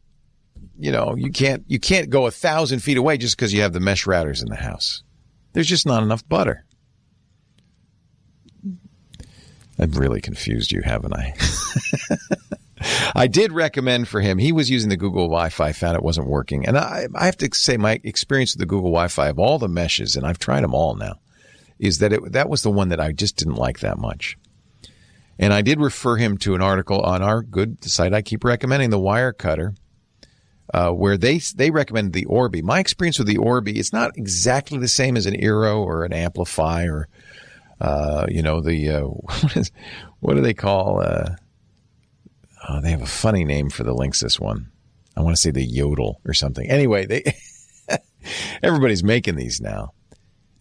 you know, you can't go 1,000 feet away just because you have the mesh routers in the house. There's just not enough butter. I've really confused you, haven't I? I did recommend for him. He was using the Google Wi-Fi, found it wasn't working. And I have to say my experience with the Google Wi-Fi of all the meshes, and I've tried them all now, is that that was the one that I just didn't like that much. And I did refer him to an article on our good site I keep recommending, the Wirecutter, where they recommended the Orbi. My experience with the Orbi, it's not exactly the same as an Eero or an Amplify or, you know, the what do they call Oh, they have a funny name for the Linksys one. I want to say the Yodel or something. Anyway, they everybody's making these now.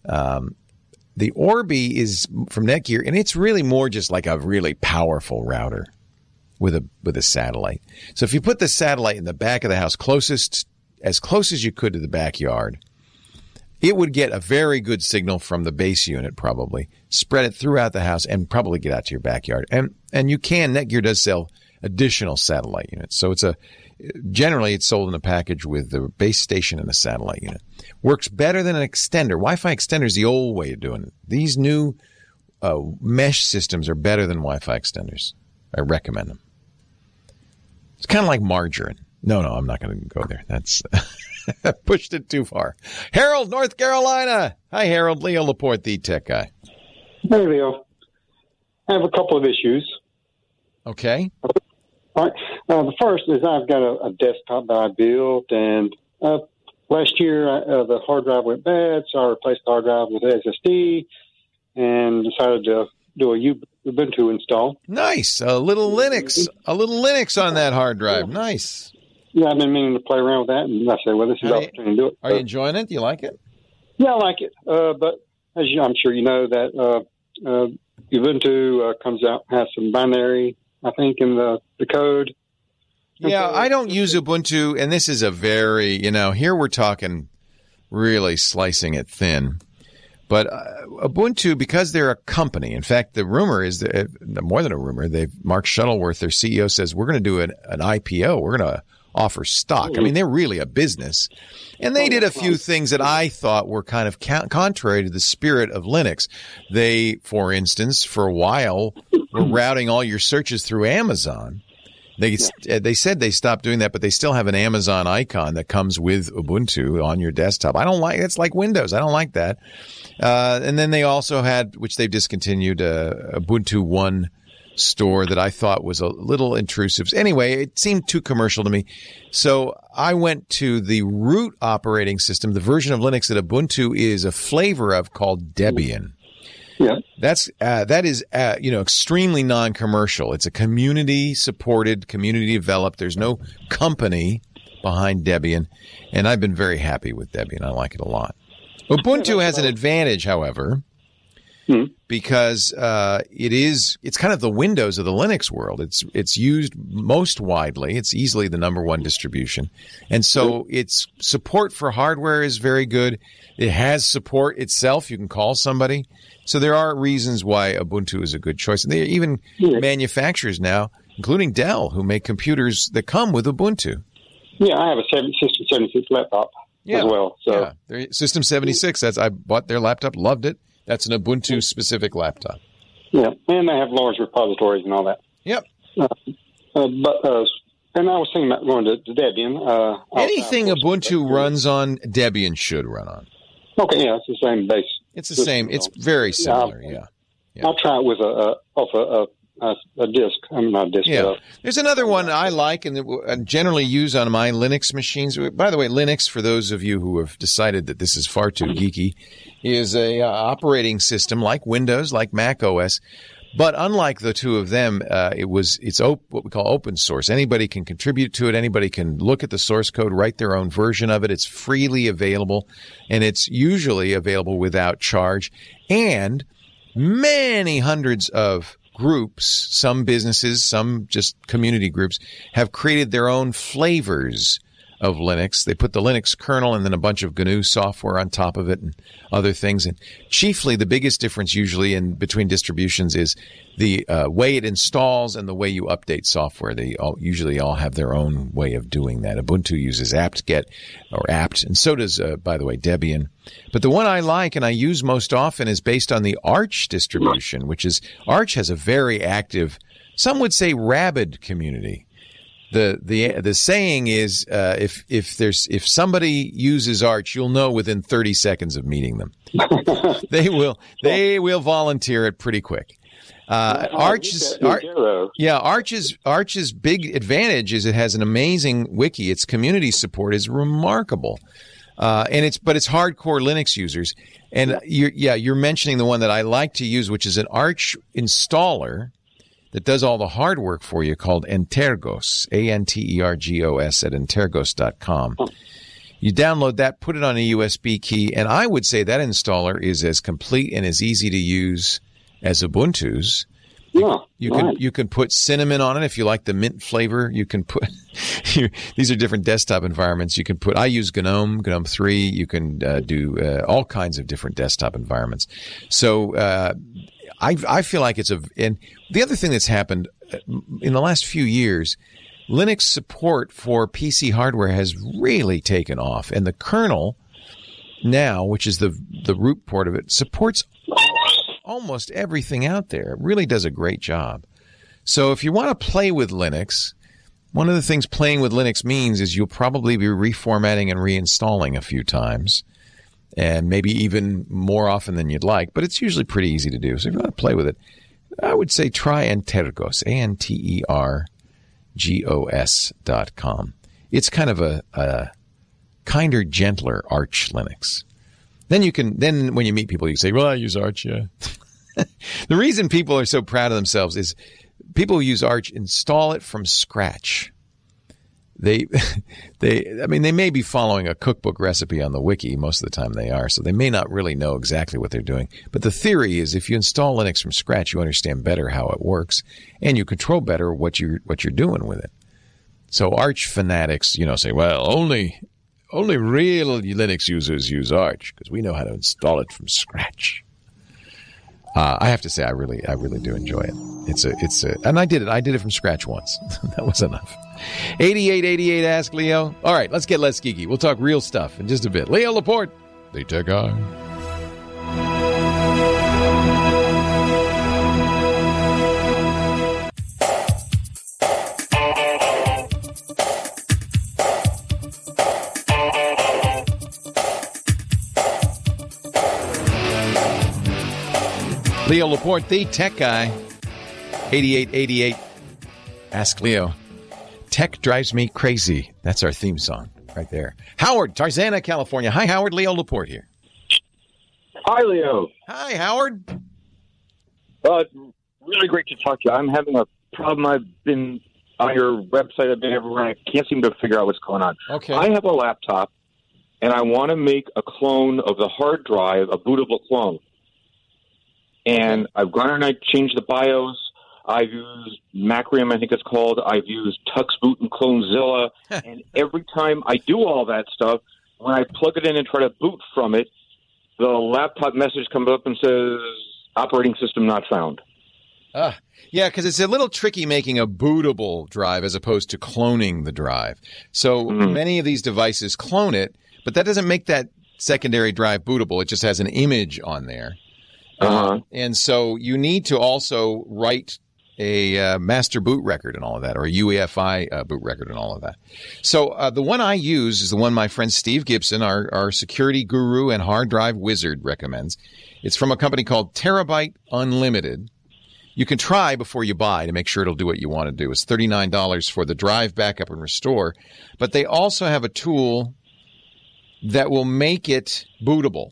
The Orbi is from Netgear, and it's really more just like a really powerful router with a satellite. So if you put the satellite in the back of the house as close as you could to the backyard, it would get a very good signal from the base unit probably, spread it throughout the house, and probably get out to your backyard. And you can, Netgear does sell additional satellite units. So it's sold in a package with the base station and a satellite unit. Works better than an extender. Wi-Fi extender is the old way of doing it. These new mesh systems are better than Wi-Fi extenders. I recommend them. It's kind of like margarine. No, I'm not going to go there. That's pushed it too far. Harold, North Carolina. Hi, Harold. Leo Laporte, the tech guy. Hey, Leo. I have a couple of issues. Okay. All right. The first is I've got a desktop that I built, and last year the hard drive went bad, so I replaced the hard drive with SSD and decided to do a Ubuntu install. Nice. A little Linux on that hard drive. Yeah. Nice. Yeah, I've been meaning to play around with that, and I said, well, this is the opportunity to do it. Are you enjoying it? Do you like it? Yeah, I like it. But as I'm sure you know, that Ubuntu comes out, has some binary, I think, in the code. Yeah, I don't use Ubuntu, and this is a very, here we're talking really slicing it thin. But Ubuntu, because they're a company, in fact, the rumor is, that more than a rumor, Mark Shuttleworth, their CEO, says, we're going to do an IPO. We're going to offer stock. I mean, they're really a business. And they did a few things that I thought were kind of contrary to the spirit of Linux. They, for instance, for a while, were routing all your searches through Amazon. They said they stopped doing that, but they still have an Amazon icon that comes with Ubuntu on your desktop. I don't like it's like Windows. I don't like that. And then they also had, which they've discontinued, Ubuntu One store that I thought was a little intrusive. Anyway, it seemed too commercial to me. So I went to the root operating system, the version of Linux that Ubuntu is a flavor of called Debian. Yeah. That is extremely non-commercial. It's a community-supported, community-developed. There's no company behind Debian, and I've been very happy with Debian. I like it a lot. Ubuntu has an advantage, however, because it's kind of the Windows of the Linux world. It's used most widely. It's easily the number one distribution. And so its support for hardware is very good. It has support itself. You can call somebody. So there are reasons why Ubuntu is a good choice. And there are even manufacturers now, including Dell, who make computers that come with Ubuntu. Yeah, I have a System76 laptop as well. So. Yeah, System76, I bought their laptop, loved it. That's an Ubuntu-specific laptop. Yeah, and they have large repositories and all that. Yep. And I was thinking about going to Debian. Anything Ubuntu runs on, Debian should run on. Okay, yeah, it's the same base. It's the same. It's very similar, yeah. I'll try it with a a disk. There's another one I like and generally use on my Linux machines. By the way, Linux, for those of you who have decided that this is far too geeky, is a operating system like Windows, like Mac OS. But unlike the two of them, it's what we call open source. Anybody can contribute to it. Anybody can look at the source code, write their own version of it. It's freely available, and it's usually available without charge. And many hundreds of groups, some businesses, some just community groups, have created their own flavors of Linux. They put the Linux kernel and then a bunch of GNU software on top of it and other things. And chiefly, the biggest difference usually in between distributions is the way it installs and the way you update software. They usually all have their own way of doing that. Ubuntu uses apt-get or apt, and so does, by the way, Debian. But the one I like and I use most often is based on the Arch distribution, which is Arch has a very active, some would say rabid community. The saying is if somebody uses Arch, you'll know within 30 seconds of meeting them. They will volunteer it pretty quick. Arch's big advantage is it has an amazing wiki. Its community support is remarkable, and it's hardcore Linux users. And you're mentioning the one that I like to use, which is an Arch installer that does all the hard work for you, called Antergos, A-N-T-E-R-G-O-S, at Antergos.com. You download that, put it on a USB key, and I would say that installer is as complete and as easy to use as Ubuntu's. You can put cinnamon on it if you like the mint flavor. You can put these are different desktop environments. You can put I use GNOME 3. You can do all kinds of different desktop environments. So I feel like it's and the other thing that's happened in the last few years, Linux support for PC hardware has really taken off, and the kernel now, which is the root port of it, supports almost everything out there. It really does a great job. So if you want to play with Linux, one of the things playing with Linux means is you'll probably be reformatting and reinstalling a few times, and maybe even more often than you'd like, but it's usually pretty easy to do. So if you want to play with it, I would say try Antergos, Antergos.com. It's kind of a kinder, gentler Arch Linux. Then when you meet people, you say, well, I use Arch, yeah. The reason people are so proud of themselves is people who use Arch install it from scratch. They may be following a cookbook recipe on the wiki. Most of the time they are, so they may not really know exactly what they're doing. But the theory is if you install Linux from scratch, you understand better how it works, and you control better what you're doing with it. So Arch fanatics, say, well, only real Linux users use Arch because we know how to install it from scratch. I have to say, I really do enjoy it. And I did it from scratch once. That was enough. 8888, Ask Leo. All right, let's get less geeky. We'll talk real stuff in just a bit. Leo Laporte, the tech guy. Leo Laporte, the tech guy. 8888, Ask Leo. Tech drives me crazy. That's our theme song right there. Howard, Tarzana, California. Hi, Howard. Leo Laporte here. Hi, Leo. Hi, Howard. It's really great to talk to you. I'm having a problem. I've been on your website. I've been everywhere. I can't seem to figure out what's going on. Okay. I have a laptop, and I want to make a clone of the hard drive, a bootable clone. And I've gone and I changed the BIOS. I've used Macrium, I think it's called. I've used Tuxboot and Clonezilla. And every time I do all that stuff, when I plug it in and try to boot from it, the laptop message comes up and says, operating system not found. Yeah, because it's a little tricky making a bootable drive as opposed to cloning the drive. So many of these devices clone it, but that doesn't make that secondary drive bootable. It just has an image on there. And so you need to also write a master boot record and all of that, or a UEFI boot record and all of that. So the one I use is the one my friend Steve Gibson, our security guru and hard drive wizard, recommends. It's from a company called Terabyte Unlimited. You can try before you buy to make sure it'll do what you want to do. It's $39 for the drive, backup, and restore. But they also have a tool that will make it bootable.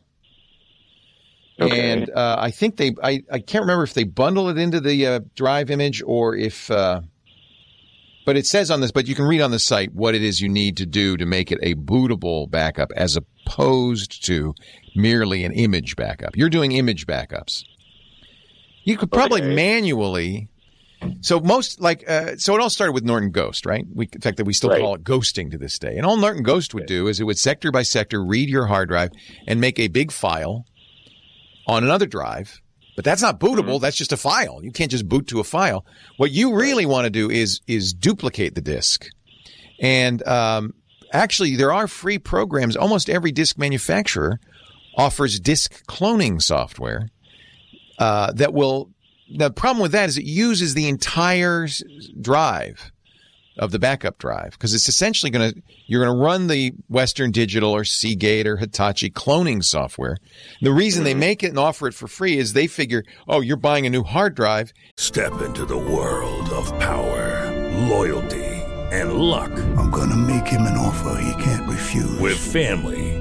Okay. And I think they, I can't remember if they bundle it into the drive image or if, but it says on this, but you can read on the site what it is you need to do to make it a bootable backup as opposed to merely an image backup. You're doing image backups. You could probably manually, so most like, so it all started with Norton Ghost, right? In fact, that we still call it ghosting to this day. And all Norton Ghost would do is it would sector by sector read your hard drive and make a big file on another drive, but that's not bootable. That's just a file. You can't just boot to a file. What you really want to do is duplicate the disk. And actually, there are free programs. Almost every disk manufacturer offers disk cloning software that will... The problem with that is it uses the entire drive of the backup drive because it's essentially going to... You're going to run the Western Digital or Seagate or Hitachi cloning software. The reason they make it and offer it for free is they figure, oh, you're buying a new hard drive. Step into the world of power, loyalty, and luck. I'm going to make him an offer he can't refuse. With family,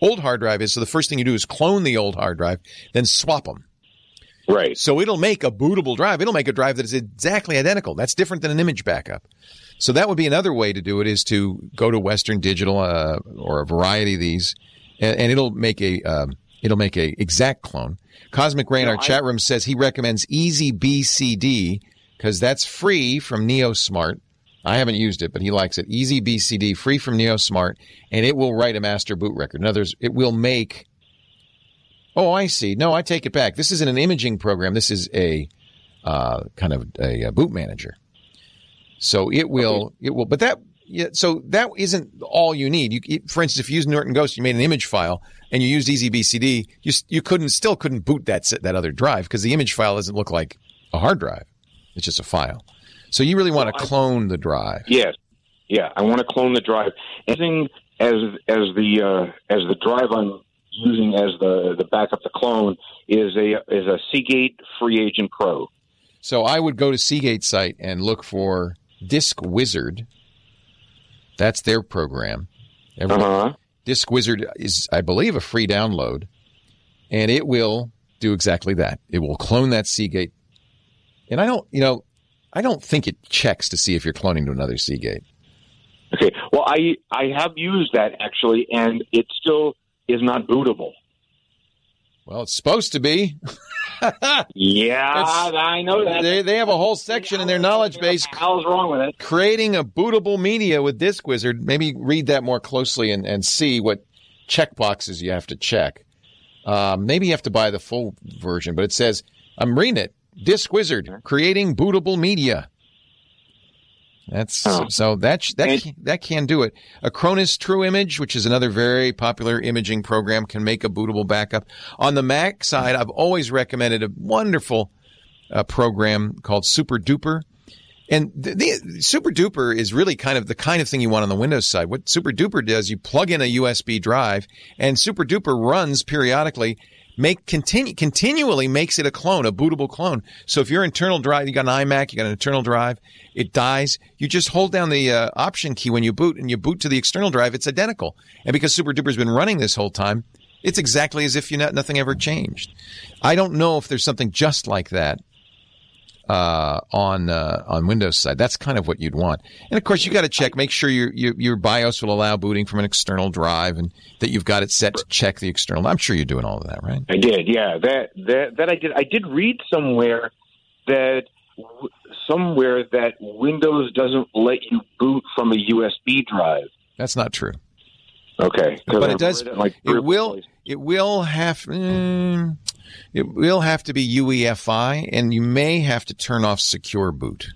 old hard drive is, so the first thing you do is clone the old hard drive, then swap them. Right. So it'll make a bootable drive. It'll make a drive that is exactly identical. That's different than an image backup. So that would be another way to do it is to go to Western Digital or a variety of these, and it'll make a exact clone. Cosmic Rain, our chat room, says he recommends EasyBCD because that's free from NeoSmart. I haven't used it, but he likes it. EasyBCD, free from NeoSmart, and it will write a master boot record. In other words, it will make... Oh, I see. No, I take it back. This isn't an imaging program. This is a kind of a boot manager. So it will, but that, yeah, so that isn't all you need. For instance, if you use Norton Ghost, you made an image file and you used EasyBCD, you couldn't boot that other drive because the image file doesn't look like a hard drive. It's just a file. So you really want to clone the drive. Yes. Yeah. I want to clone the drive. Using as the drive I'm using as the backup to clone is a Seagate Free Agent Pro. So I would go to Seagate's site and look for Disk Wizard. That's their program. Disk Wizard is, I believe, a free download, and it will do exactly that. It will clone that Seagate. And I don't think it checks to see if you're cloning to another Seagate. Okay. Well, I have used that actually, and it still is not bootable. Well, it's supposed to be. Yeah, I know that. They have a whole section in their knowledge base. What the hell's wrong with it? Creating a bootable media with Disk Wizard. Maybe read that more closely and see what checkboxes you have to check. Maybe you have to buy the full version, but it says, I'm reading it, Disk Wizard, creating bootable media. That's that can do it. Acronis True Image, which is another very popular imaging program, can make a bootable backup. On the Mac side, I've always recommended a wonderful program called SuperDuper. And the SuperDuper is really kind of the kind of thing you want on the Windows side. What SuperDuper does, you plug in a USB drive, and SuperDuper runs periodically, continually makes it a clone, a bootable clone. So if your internal drive, you got an iMac, you got an internal drive, it dies. You just hold down the option key when you boot, and you boot to the external drive. It's identical. And because SuperDuper's been running this whole time, it's exactly as if nothing ever changed. I don't know if there's something just like that on Windows side. That's kind of what you'd want. And of course, you got to check, make sure your BIOS will allow booting from an external drive, and that you've got it set to check the external. I'm sure you're doing all of that, right? I did, yeah. That I did. I did read somewhere that Windows doesn't let you boot from a USB drive. That's not true. Okay, but it does. It will have to be UEFI, and you may have to turn off Secure Boot.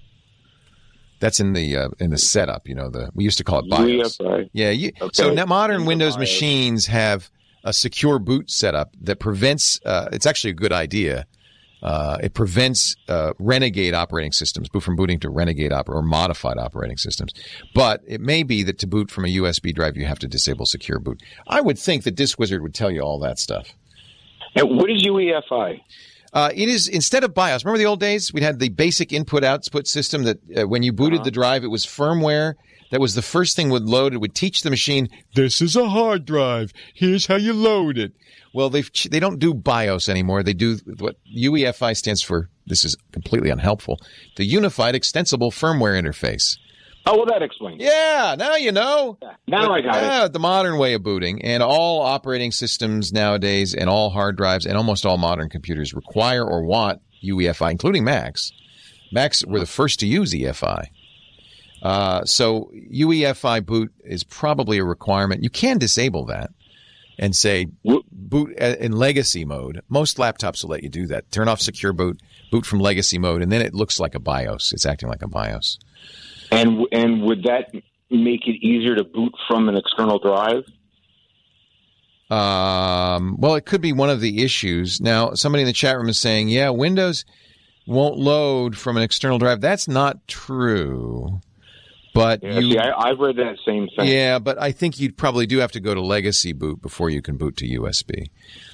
That's in the setup. You know, the we used to call it BIOS. UEFI. Yeah. Okay. So now modern Windows BIOS machines have a secure boot setup that prevents. It's actually a good idea. It prevents renegade operating systems, boot from booting to renegade or modified operating systems. But it may be that to boot from a USB drive, you have to disable secure boot. I would think that Disk Wizard would tell you all that stuff. Now, what is UEFI? It is, instead of BIOS, remember the old days? We had the basic input-output system that when you booted the drive, it was firmware. That was the first thing would load. It would teach the machine, this is a hard drive. Here's how you load it. Well, they don't do BIOS anymore. They do what UEFI stands for. This is completely unhelpful. The Unified Extensible Firmware Interface. Oh, well, that explains it. Yeah, now you know. Yeah, now I got it. The modern way of booting, and all operating systems nowadays and all hard drives and almost all modern computers require or want UEFI, including Macs. Macs were the first to use EFI. So UEFI boot is probably a requirement. You can disable that and say boot in legacy mode. Most laptops will let you do that. Turn off secure boot, boot from legacy mode, and then it looks like a BIOS. It's acting like a BIOS. And would that make it easier to boot from an external drive? Well, it could be one of the issues. Now, somebody in the chat room is saying, yeah, Windows won't load from an external drive. That's not true. But yeah, I've read that same thing. Yeah, but I think you probably do have to go to legacy boot before you can boot to USB.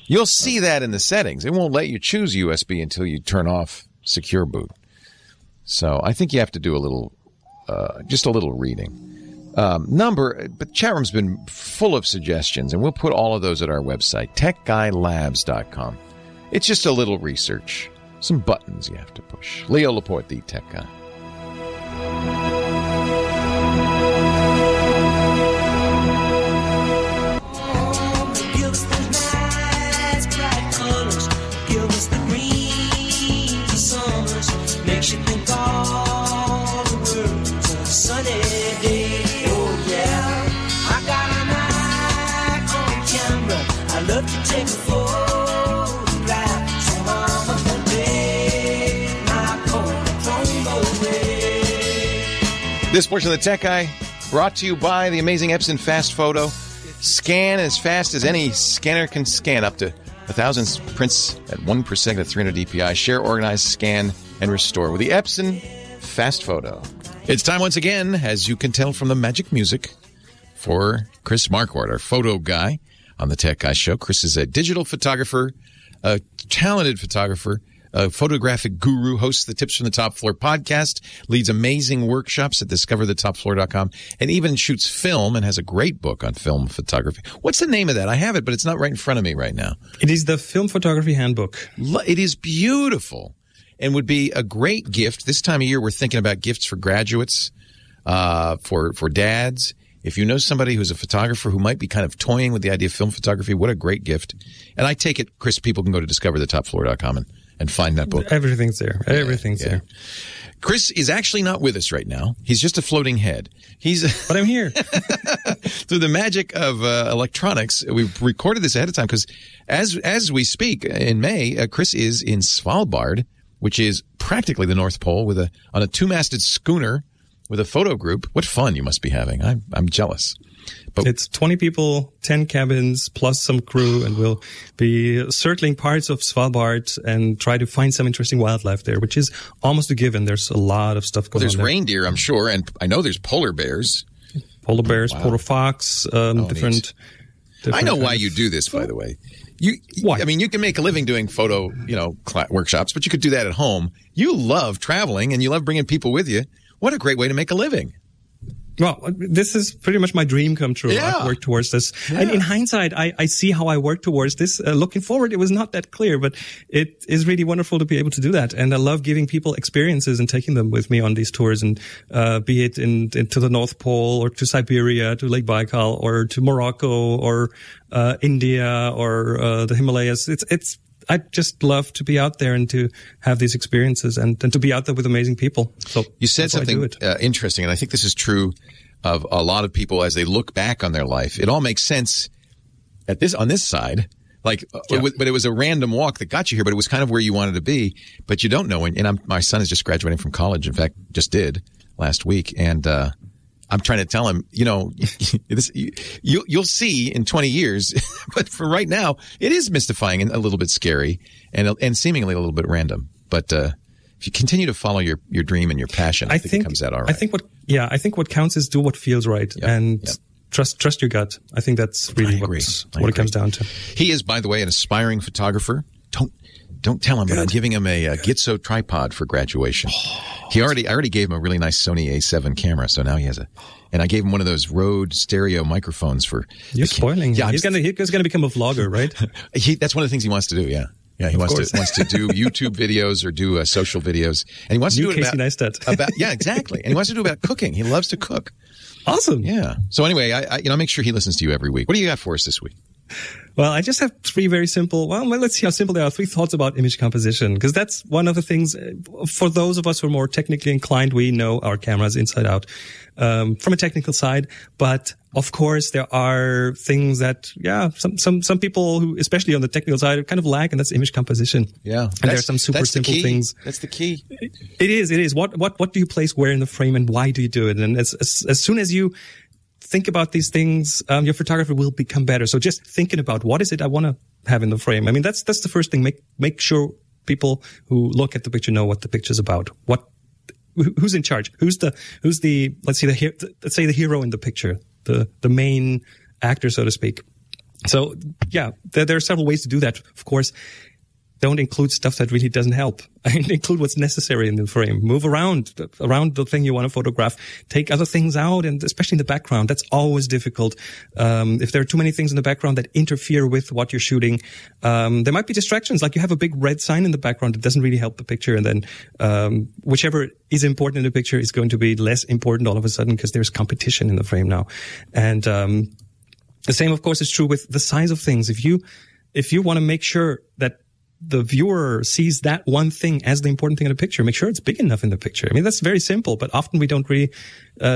You'll see that in the settings. It won't let you choose USB until you turn off secure boot. So I think you have to do a little... just a little reading. But chat room's been full of suggestions, and we'll put all of those at our website, techguylabs.com. It's just a little research, some buttons you have to push. Leo Laporte, the tech guy. This portion of the Tech Guy brought to you by the amazing Epson Fast Photo. Scan as fast as any scanner can scan, up to 1,000 prints at 1% at 300 DPI. Share, organize, scan, and restore with the Epson Fast Photo. It's time once again, as you can tell from the magic music, for Chris Marquardt, our photo guy on the Tech Guy Show. Chris is a digital photographer, a talented photographer, a photographic guru, hosts the Tips from the Top Floor podcast, leads amazing workshops at discoverthetopfloor.com, and even shoots film and has a great book on film photography. What's the name of that? I have it, but it's not right in front of me right now. It is the Film Photography Handbook. It is beautiful and would be a great gift. This time of year, we're thinking about gifts for graduates, for dads. If you know somebody who's a photographer who might be kind of toying with the idea of film photography, what a great gift. And I take it, Chris, people can go to discoverthetopfloor.com and find that book. Everything's there. Everything's there. Chris is actually not with us right now. He's just a floating head. But I'm here. Through the magic of electronics, we've recorded this ahead of time because as we speak in May, Chris is in Svalbard, which is practically the North Pole, on a two-masted schooner with a photo group. What fun you must be having. I'm jealous. But it's 20 people, 10 cabins, plus some crew, and we'll be circling parts of Svalbard and try to find some interesting wildlife there, which is almost a given. There's a lot of stuff going on. There's reindeer, I'm sure, and I know there's polar bears. Polar bears, polar fox, different. I know why you do this, by the way. Why? I mean, you can make a living doing photo, workshops, but you could do that at home. You love traveling, and you love bringing people with you. What a great way to make a living. Well, this is pretty much my dream come true. Yeah. I've worked towards this. Yeah. And in hindsight, I see how I worked towards this. Looking forward, it was not that clear, but it is really wonderful to be able to do that. And I love giving people experiences and taking them with me on these tours, and be it to the North Pole or to Siberia, to Lake Baikal, or to Morocco, or India, or the Himalayas. I just love to be out there and to have these experiences and to be out there with amazing people. So you said something interesting, and I think this is true of a lot of people as they look back on their life. It all makes sense on this side. But it was a random walk that got you here, but it was kind of where you wanted to be, but you don't know. And my son is just graduating from college. In fact, just did. last week, and I'm trying to tell him, you know, this, you'll see in 20 years, but for right now, it is mystifying and a little bit scary, and seemingly a little bit random. But if you continue to follow your dream and your passion, I think it comes out all right. I think what counts is do what feels right, and trust your gut. I think that's really what it comes down to. He is, by the way, an aspiring photographer. Don't tell him, but I'm giving him a Gitzo tripod for graduation. I already gave him a really nice Sony A7 camera, so now he has a. And I gave him one of those Rode stereo microphones for. You're spoiling him. Yeah, he's gonna become a vlogger, right? That's one of the things he wants to do. Yeah, he wants to do YouTube videos or do social videos, and he wants to do it about and he wants to do about cooking. He loves to cook. Awesome. Yeah. So anyway, I make sure he listens to you every week. What do you got for us this week? Well, I just have three very simple. Well, let's see how simple they are. Three thoughts about image composition, because that's one of the things. For those of us who are more technically inclined, we know our cameras inside out from a technical side. But of course, there are things that some people who, especially on the technical side, kind of lack, and that's image composition. Yeah, and there are some super simple things. That's the key. It is. What do you place where in the frame, and why do you do it? And as soon as you think about these things, your photography will become better. So just thinking about what is it I want to have in the frame. I mean, that's the first thing. Make sure people who look at the picture know what the picture's about. Who's in charge? Who's the let's say the hero in the picture, the main actor, so to speak. So yeah, there are several ways to do that. Of course, don't include stuff that really doesn't help. Include what's necessary in the frame. Move around the thing you want to photograph. Take other things out, and especially in the background. That's always difficult. If there are too many things in the background that interfere with what you're shooting, there might be distractions. Like you have a big red sign in the background that doesn't really help the picture. And then whichever is important in the picture is going to be less important all of a sudden because there's competition in the frame now. And the same, of course, is true with the size of things. If you want to make sure that the viewer sees that one thing as the important thing in a picture, make sure it's big enough in the picture. I mean, that's very simple, but often we don't really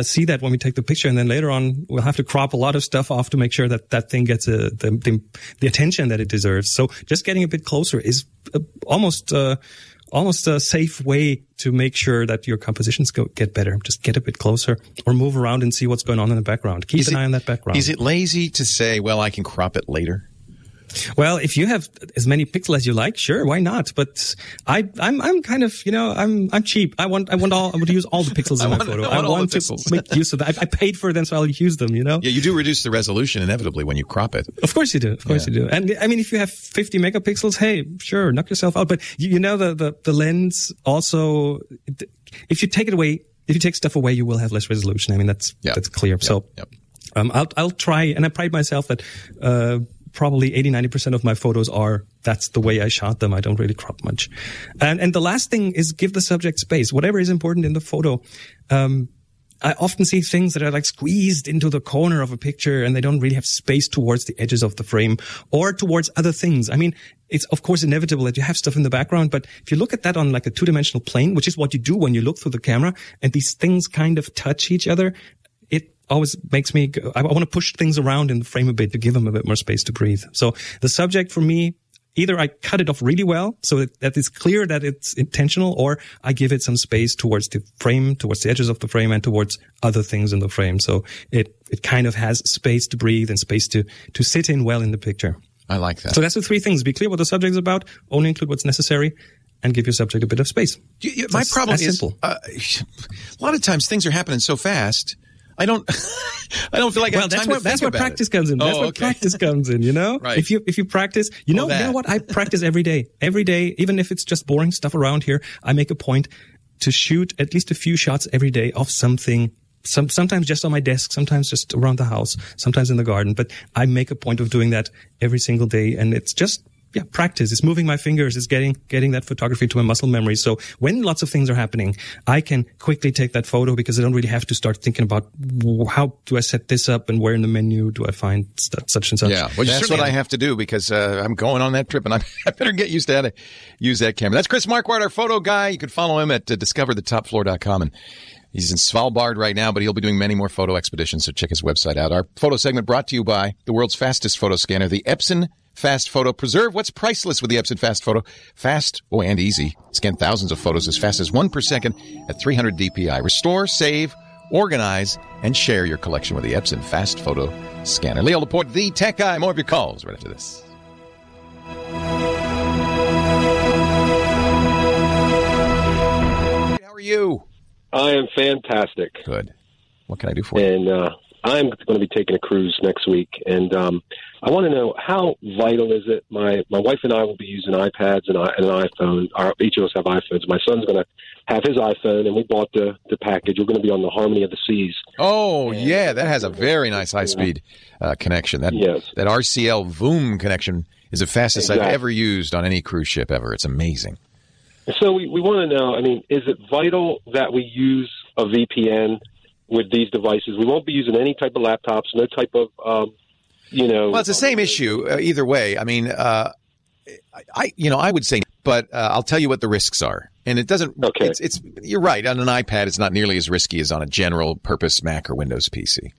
see that when we take the picture. And then later on, we'll have to crop a lot of stuff off to make sure that thing gets the attention that it deserves. So just getting a bit closer is almost a safe way to make sure that your compositions get better. Just get a bit closer or move around and see what's going on in the background. Keep an eye on that background. Is it lazy to say, well, I can crop it later? Well, if you have as many pixels as you like, sure, why not? But I'm kind of, you know, I'm cheap. I want to use all the pixels in my photo. I want to make use of that. I paid for them, so I'll use them, you know? Yeah, you do reduce the resolution inevitably when you crop it. Of course you do. Of course you do. And I mean, if you have 50 megapixels, hey, sure, knock yourself out. But you know, the lens also, if you take stuff away, you will have less resolution. I mean, that's clear. Yep. So, I'll try, and I pride myself that, probably 80-90% of my photos are, that's the way I shot them. I don't really crop much. And the last thing is give the subject space. Whatever is important in the photo. I often see things that are like squeezed into the corner of a picture and they don't really have space towards the edges of the frame or towards other things. I mean, it's of course inevitable that you have stuff in the background, but if you look at that on like a two-dimensional plane, which is what you do when you look through the camera and these things kind of touch each other, always makes me go, I want to push things around in the frame a bit to give them a bit more space to breathe. So the subject for me, either I cut it off really well so that it's clear that it's intentional, or I give it some space towards the frame, towards the edges of the frame, and towards other things in the frame. So it kind of has space to breathe and space to sit in well in the picture. I like that. So that's the three things. Be clear what the subject is about, only include what's necessary, and give your subject a bit of space. My problem is simple. A lot of times things are happening so fast I don't feel like I have time to think about it. That's where practice comes in. That's where practice comes in, you know? Right. If you practice, you know what? I practice every day. Every day, even if it's just boring stuff around here, I make a point to shoot at least a few shots every day of something. Sometimes just on my desk, sometimes just around the house, sometimes in the garden. But I make a point of doing that every single day, and it's just practice. It's moving my fingers. It's getting that photography to my muscle memory. So when lots of things are happening, I can quickly take that photo because I don't really have to start thinking about how do I set this up and where in the menu do I find such and such. Yeah, well, that's what I have to do because I'm going on that trip and I better get used to how to use that camera. That's Chris Marquardt, our photo guy. You can follow him at discoverthetopfloor.com. And he's in Svalbard right now, but he'll be doing many more photo expeditions, so check his website out. Our photo segment brought to you by the world's fastest photo scanner, the Epson Fast Photo. Preserve what's priceless with the Epson Fast Photo. Fast, oh, and easy. Scan thousands of photos as fast as one per second at 300 DPI. Restore, save, organize, and share your collection with the Epson Fast Photo Scanner. Leo Laporte, the tech guy. More of your calls right after this. How are you? I am fantastic. Good. What can I do for you? And I'm going to be taking a cruise next week, and I want to know, how vital is it? My wife and I will be using iPads and an iPhone. Each of us have iPhones. My son's going to have his iPhone, and we bought the package. We're going to be on the Harmony of the Seas. Oh, yeah. That has a very nice high-speed connection. That RCL Voom connection is the fastest I've ever used on any cruise ship ever. It's amazing. So we want to know, I mean, is it vital that we use a VPN with these devices? We won't be using any type of laptops, no type of, Well, it's the same issue either way. I mean, I would say, but I'll tell you what the risks are. And it doesn't, okay. It's you're right, on an iPad, it's not nearly as risky as on a general purpose Mac or Windows PC.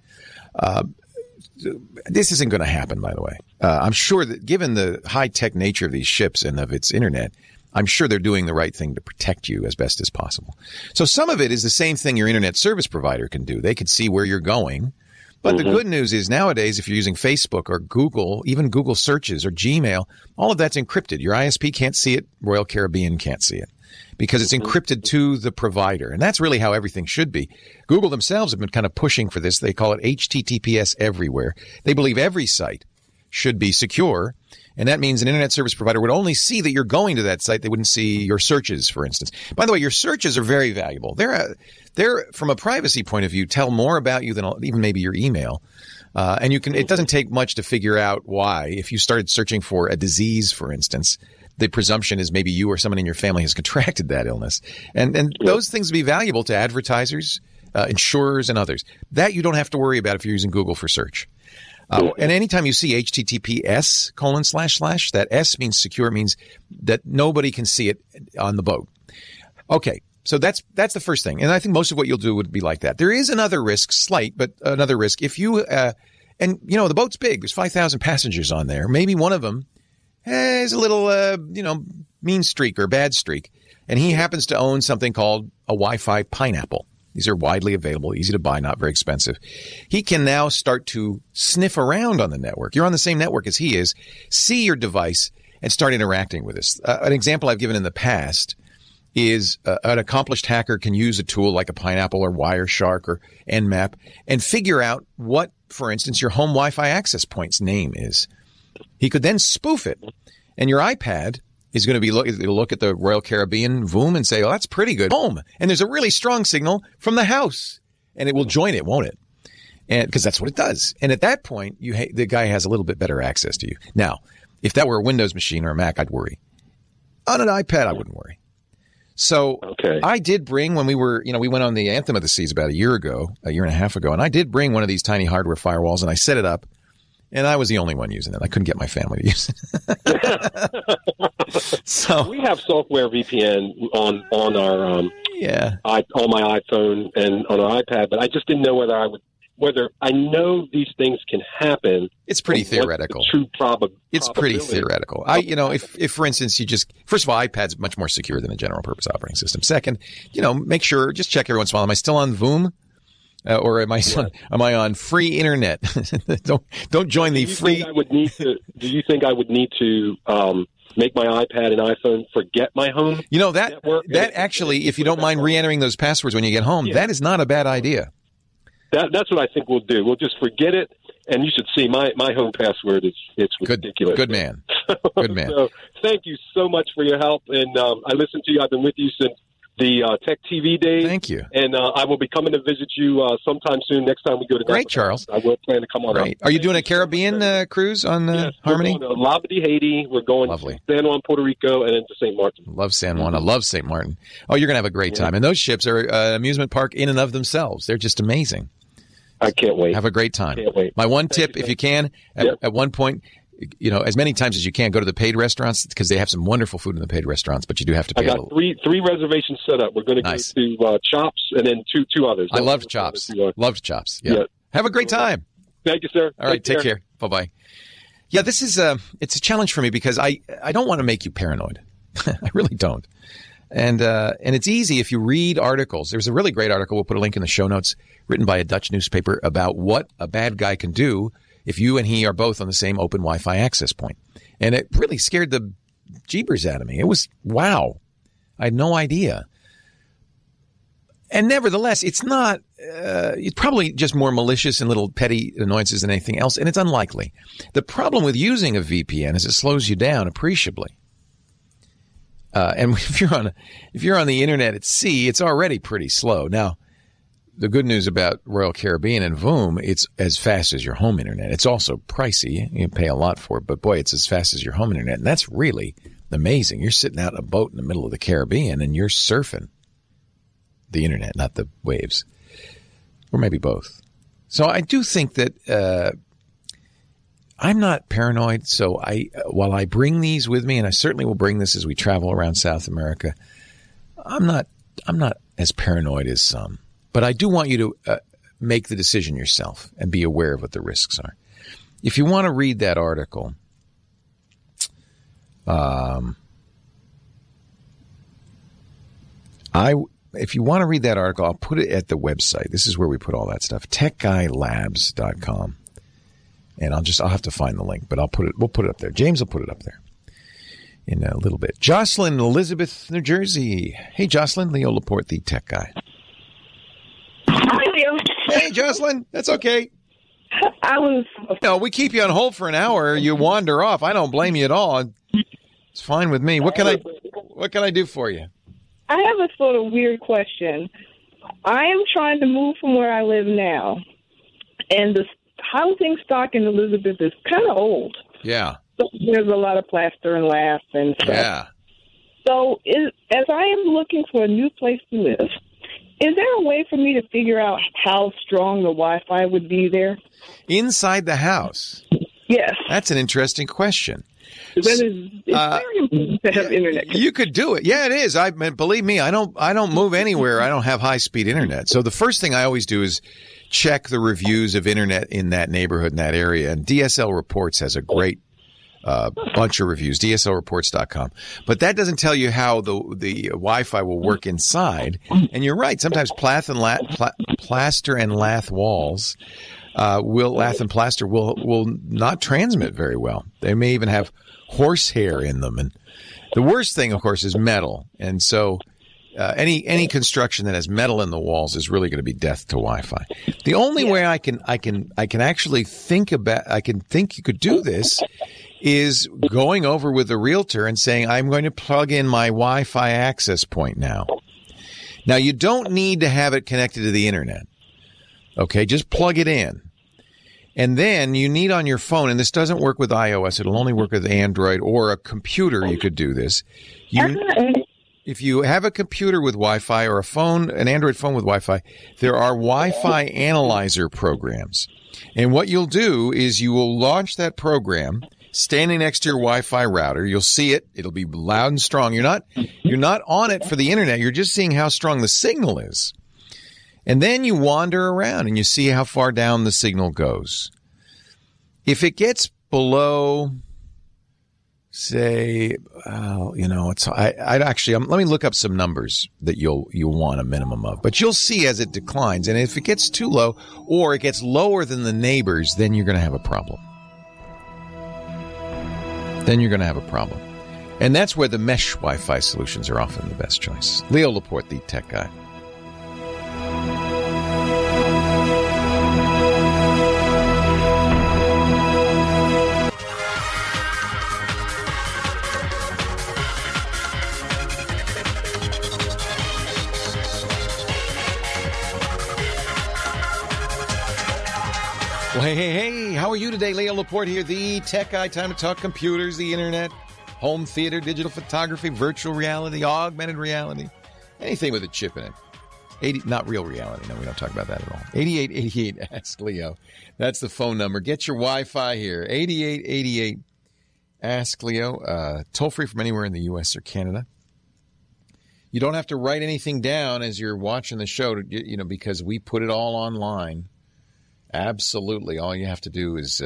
This isn't going to happen, by the way. I'm sure that given the high-tech nature of these ships and of its internet, I'm sure they're doing the right thing to protect you as best as possible. So some of it is the same thing your internet service provider can do. They can see where you're going. But the good news is nowadays, if you're using Facebook or Google, even Google searches or Gmail, all of that's encrypted. Your ISP can't see it. Royal Caribbean can't see it because it's encrypted to the provider. And that's really how everything should be. Google themselves have been kind of pushing for this. They call it HTTPS everywhere. They believe every site should be secure. And that means an internet service provider would only see that you're going to that site. They wouldn't see your searches, for instance. By the way, your searches are very valuable. They're from a privacy point of view, tell more about you than even maybe your email. And you can. It doesn't take much to figure out why. If you started searching for a disease, for instance, the presumption is maybe you or someone in your family has contracted that illness. And those things would be valuable to advertisers, insurers, and others. That you don't have to worry about if you're using Google for search. And anytime you see HTTPS://, that S means secure, means that nobody can see it on the boat. Okay, so that's the first thing. And I think most of what you'll do would be like that. There is another risk, slight, but another risk. If you, the boat's big. There's 5,000 passengers on there. Maybe one of them is a little, mean streak or bad streak. And he happens to own something called a Wi-Fi pineapple. These are widely available, easy to buy, not very expensive. He can now start to sniff around on the network. You're on the same network as he is. See your device and start interacting with this. An example I've given in the past is an accomplished hacker can use a tool like a Pineapple or Wireshark or Nmap and figure out what, for instance, your home Wi-Fi access point's name is. He could then spoof it, and your iPad is going to be look at the Royal Caribbean Voom and say, oh, that's pretty good home. And there's a really strong signal from the house. And it will join it, won't it? And because that's what it does. And at that point, the guy has a little bit better access to you. Now, if that were a Windows machine or a Mac, I'd worry. On an iPad, I wouldn't worry. So okay. I did bring, when we were, we went on the Anthem of the Seas about a year and a half ago, and I did bring one of these tiny hardware firewalls, and I set it up. And I was the only one using it. I couldn't get my family to use it. So we have software VPN on our on my iPhone and on our iPad, but I just didn't know whether I know these things can happen. It's pretty theoretical. It's pretty theoretical. If for instance you just first of all, iPad's much more secure than a general purpose operating system. Second, make sure just check every once in a while. Am I still on Voom? Or am I on free internet? Don't join the free. Do you think I would need to make my iPad and iPhone forget my home? That actually, if you don't mind re-entering those passwords when you get home, that is not a bad idea. That's what I think we'll do. We'll just forget it, and you should see my home password. It's ridiculous. Good man. Good man. So thank you so much for your help, and I listen to you. I've been with you since the Tech TV days. Thank you. And I will be coming to visit you sometime soon. Next time we go to Great, Africa. Charles. I will plan to come on. Great. Are you doing a Caribbean cruise on Harmony? We're going to Haiti. We're going to San Juan, Puerto Rico, and then to St. Martin. Love San Juan. I love St. Martin. Oh, you're going to have a great time. And those ships are an amusement park in and of themselves. They're just amazing. I can't wait. Have a great time. Can't wait. My one tip, if you can, at one point, as many times as you can, go to the paid restaurants because they have some wonderful food in the paid restaurants, but you do have to pay a little. I got three reservations set up. We're going to go to Chops and then two others. I loved Chops. Yeah. Have a great time. Thank you, sir. All right. Take care. Bye-bye. Yeah, this is it's a challenge for me because I don't want to make you paranoid. I really don't. And it's easy if you read articles. There's a really great article, we'll put a link in the show notes, written by a Dutch newspaper about what a bad guy can do if you and he are both on the same open Wi-Fi access point. And it really scared the jeebers out of me. It was, wow, I had no idea. And nevertheless, it's not, it's probably just more malicious and little petty annoyances than anything else, and it's unlikely. The problem with using a VPN is it slows you down appreciably. And if you're on the internet at sea, it's already pretty slow. Now, the good news about Royal Caribbean and Voom, it's as fast as your home internet. It's also pricey. You pay a lot for it, but boy, it's as fast as your home internet. And that's really amazing. You're sitting out in a boat in the middle of the Caribbean and you're surfing the internet, not the waves. Or maybe both. So I do think that I'm not paranoid, so while I bring these with me, and I certainly will bring this as we travel around South America, I'm not as paranoid as some. But I do want you to make the decision yourself and be aware of what the risks are. If you want to read that article, if you want to read that article, I'll put it at the website. This is where we put all that stuff, techguylabs.com. And I'll have to find the link, but we'll put it up there. James will put it up there in a little bit. Jocelyn, Elizabeth, New Jersey. Hey, Jocelyn, Leo Laporte, the tech guy. Hi, Leo. Hey, Jocelyn. That's okay. No, we keep you on hold for an hour. You wander off. I don't blame you at all. It's fine with me. What can I do for you? I have a sort of weird question. I am trying to move from where I live now, and the housing stock in Elizabeth is kind of old. Yeah. So there's a lot of plaster and lath and stuff. Yeah. So as I am looking for a new place to live, is there a way for me to figure out how strong the Wi-Fi would be there? Inside the house? Yes. That's an interesting question. It's very important to have internet. You could do it. Yeah, it is. I mean, believe me, I don't move anywhere. I don't have high-speed internet. So the first thing I always do is check the reviews of internet in that neighborhood, in that area. And DSL Reports has a great bunch of reviews, dslreports.com. But that doesn't tell you how the Wi-Fi will work inside. And you're right. Sometimes plaster and lath walls will not transmit very well. They may even have horsehair in them, and the worst thing, of course, is metal. And so, any construction that has metal in the walls is really going to be death to Wi-Fi. The only way I can think you could do this is going over with the realtor and saying, I'm going to plug in my Wi-Fi access point now. Now, you don't need to have it connected to the internet. Okay, just plug it in. And then you need on your phone, and this doesn't work with iOS, it'll only work with Android or a computer, you could do this. If you have a computer with Wi-Fi or a phone, an Android phone with Wi-Fi, there are Wi-Fi analyzer programs. And what you'll do is you will launch that program standing next to your Wi-Fi router. You'll see it. It'll be loud and strong. You're not on it for the internet. You're just seeing how strong the signal is. And then you wander around and you see how far down the signal goes. If it gets below, say, let me look up some numbers that you'll want a minimum of. But you'll see as it declines. And if it gets too low, or it gets lower than the neighbors, then you're going to have a problem. And that's where the mesh Wi-Fi solutions are often the best choice. Leo Laporte, the tech guy. Hey, how are you today? Leo Laporte here, the tech guy. Time to talk computers, the internet, home theater, digital photography, virtual reality, augmented reality, anything with a chip in it. Not real reality. No, we don't talk about that at all. 8888, ask Leo. That's the phone number. Get your Wi-Fi here. 8888, ask Leo. Toll free from anywhere in the U.S. or Canada. You don't have to write anything down as you're watching the show, because we put it all online. Absolutely. All you have to do is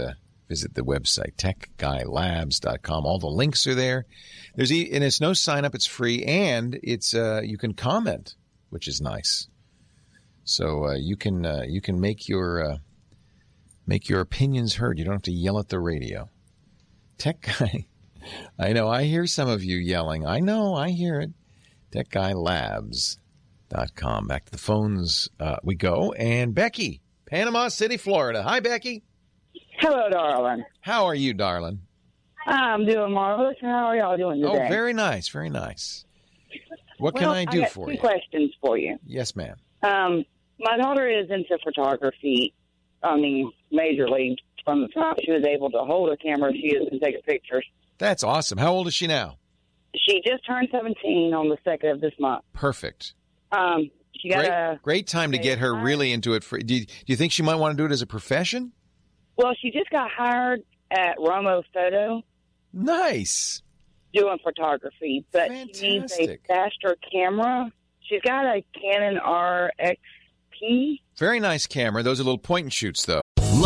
Visit the website, techguylabs.com. All the links are there. And it's no sign-up. It's free. And it's you can comment, which is nice. So you can make your opinions heard. You don't have to yell at the radio. Tech Guy. I know. I hear some of you yelling. I know. I hear it. TechGuyLabs.com. Back to the phones we go. And Becky, Panama City, Florida. Hi, Becky. Hello, darling. How are you, darling? I'm doing marvelous. How are y'all doing today? Oh, very nice. Very nice. What can I do for you? I got two questions for you. Yes, ma'am. My daughter is into photography. I mean, majorly. From the top, she was able to hold a camera. She is and take pictures. That's awesome. How old is she now? She just turned 17 on the 2nd of this month. Perfect. She got great time to get her really into it. Do you think she might want to do it as a profession? Well, she just got hired at Romo Photo. Nice. Doing photography, but she needs a faster camera. She's got a Canon RXP. Very nice camera. Those are little point and shoots, though.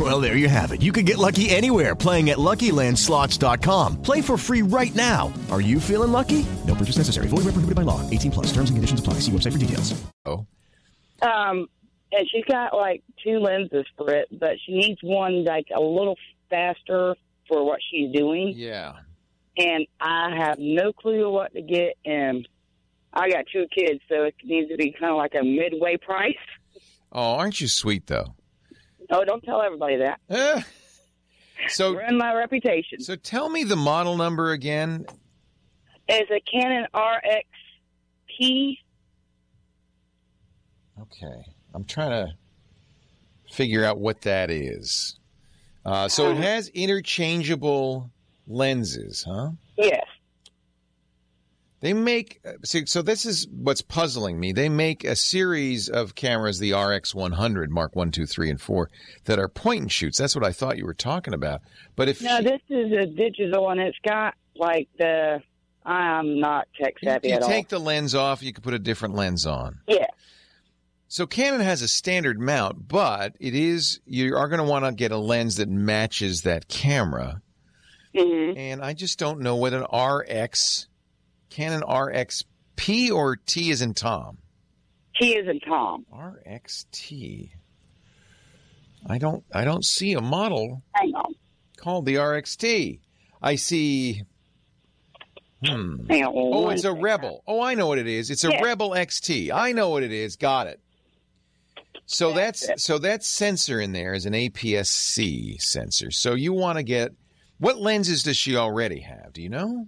Well, there you have it. You can get lucky anywhere, playing at LuckyLandSlots.com. Play for free right now. Are you feeling lucky? No purchase necessary. Void where prohibited by law. 18 plus. Terms and conditions apply. See website for details. Oh. And she's got, like, two lenses for it, but she needs one, like, a little faster for what she's doing. Yeah. And I have no clue what to get, and I got two kids, so it needs to be kind of like a midway price. Oh, aren't you sweet, though? Oh, don't tell everybody that. So ruin my reputation. So tell me the model number again. It's a Canon RXP. Okay. I'm trying to figure out what that is. So it has interchangeable lenses, huh? Yes. They make... So this is what's puzzling me. They make a series of cameras, the RX100, Mark 1, 2, 3, and 4, that are point-and-shoots. That's what I thought you were talking about. But if this is a digital, and it's got, like, the... I'm not tech-savvy at all. You take the lens off, you can put a different lens on. Yeah. So Canon has a standard mount, but you are going to want to get a lens that matches that camera. Mm-hmm. And I just don't know what an RX... Canon RXP or T as in Tom? T as in Tom. RXT. I don't see a model called the RXT. I see... Oh, it's a Rebel. Oh, I know what it is. It's a Rebel XT. I know what it is. Got it. So that sensor in there is an APS-C sensor. So you want to get... What lenses does she already have? Do you know?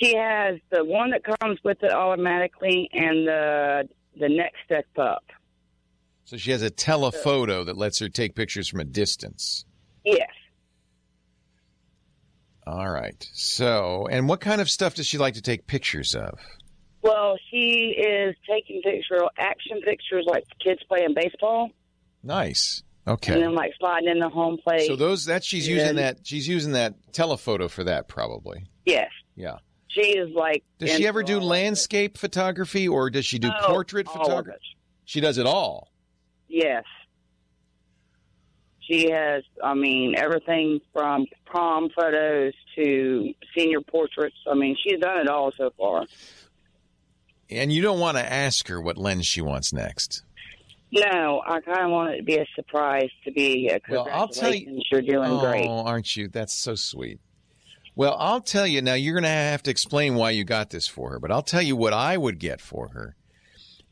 She has the one that comes with it automatically and the next step up. So she has a telephoto that lets her take pictures from a distance. Yes. All right. So, and what kind of stuff does she like to take pictures of? Well, she is taking action pictures like kids playing baseball. Nice. Okay. And then like sliding in the home plate. So she's using that telephoto for that probably. Yes. Yeah. She is like... Does she ever do landscape photography or does she do portrait photography? She does it all. Yes. She has, I mean, everything from prom photos to senior portraits. I mean, she's done it all so far. And you don't want to ask her what lens she wants next? No, I kind of want it to be a surprise, to be a congratulations. Well, I'll tell you, you're doing great. Oh, aren't you? That's so sweet. Well, I'll tell you now, you're going to have to explain why you got this for her, but I'll tell you what I would get for her.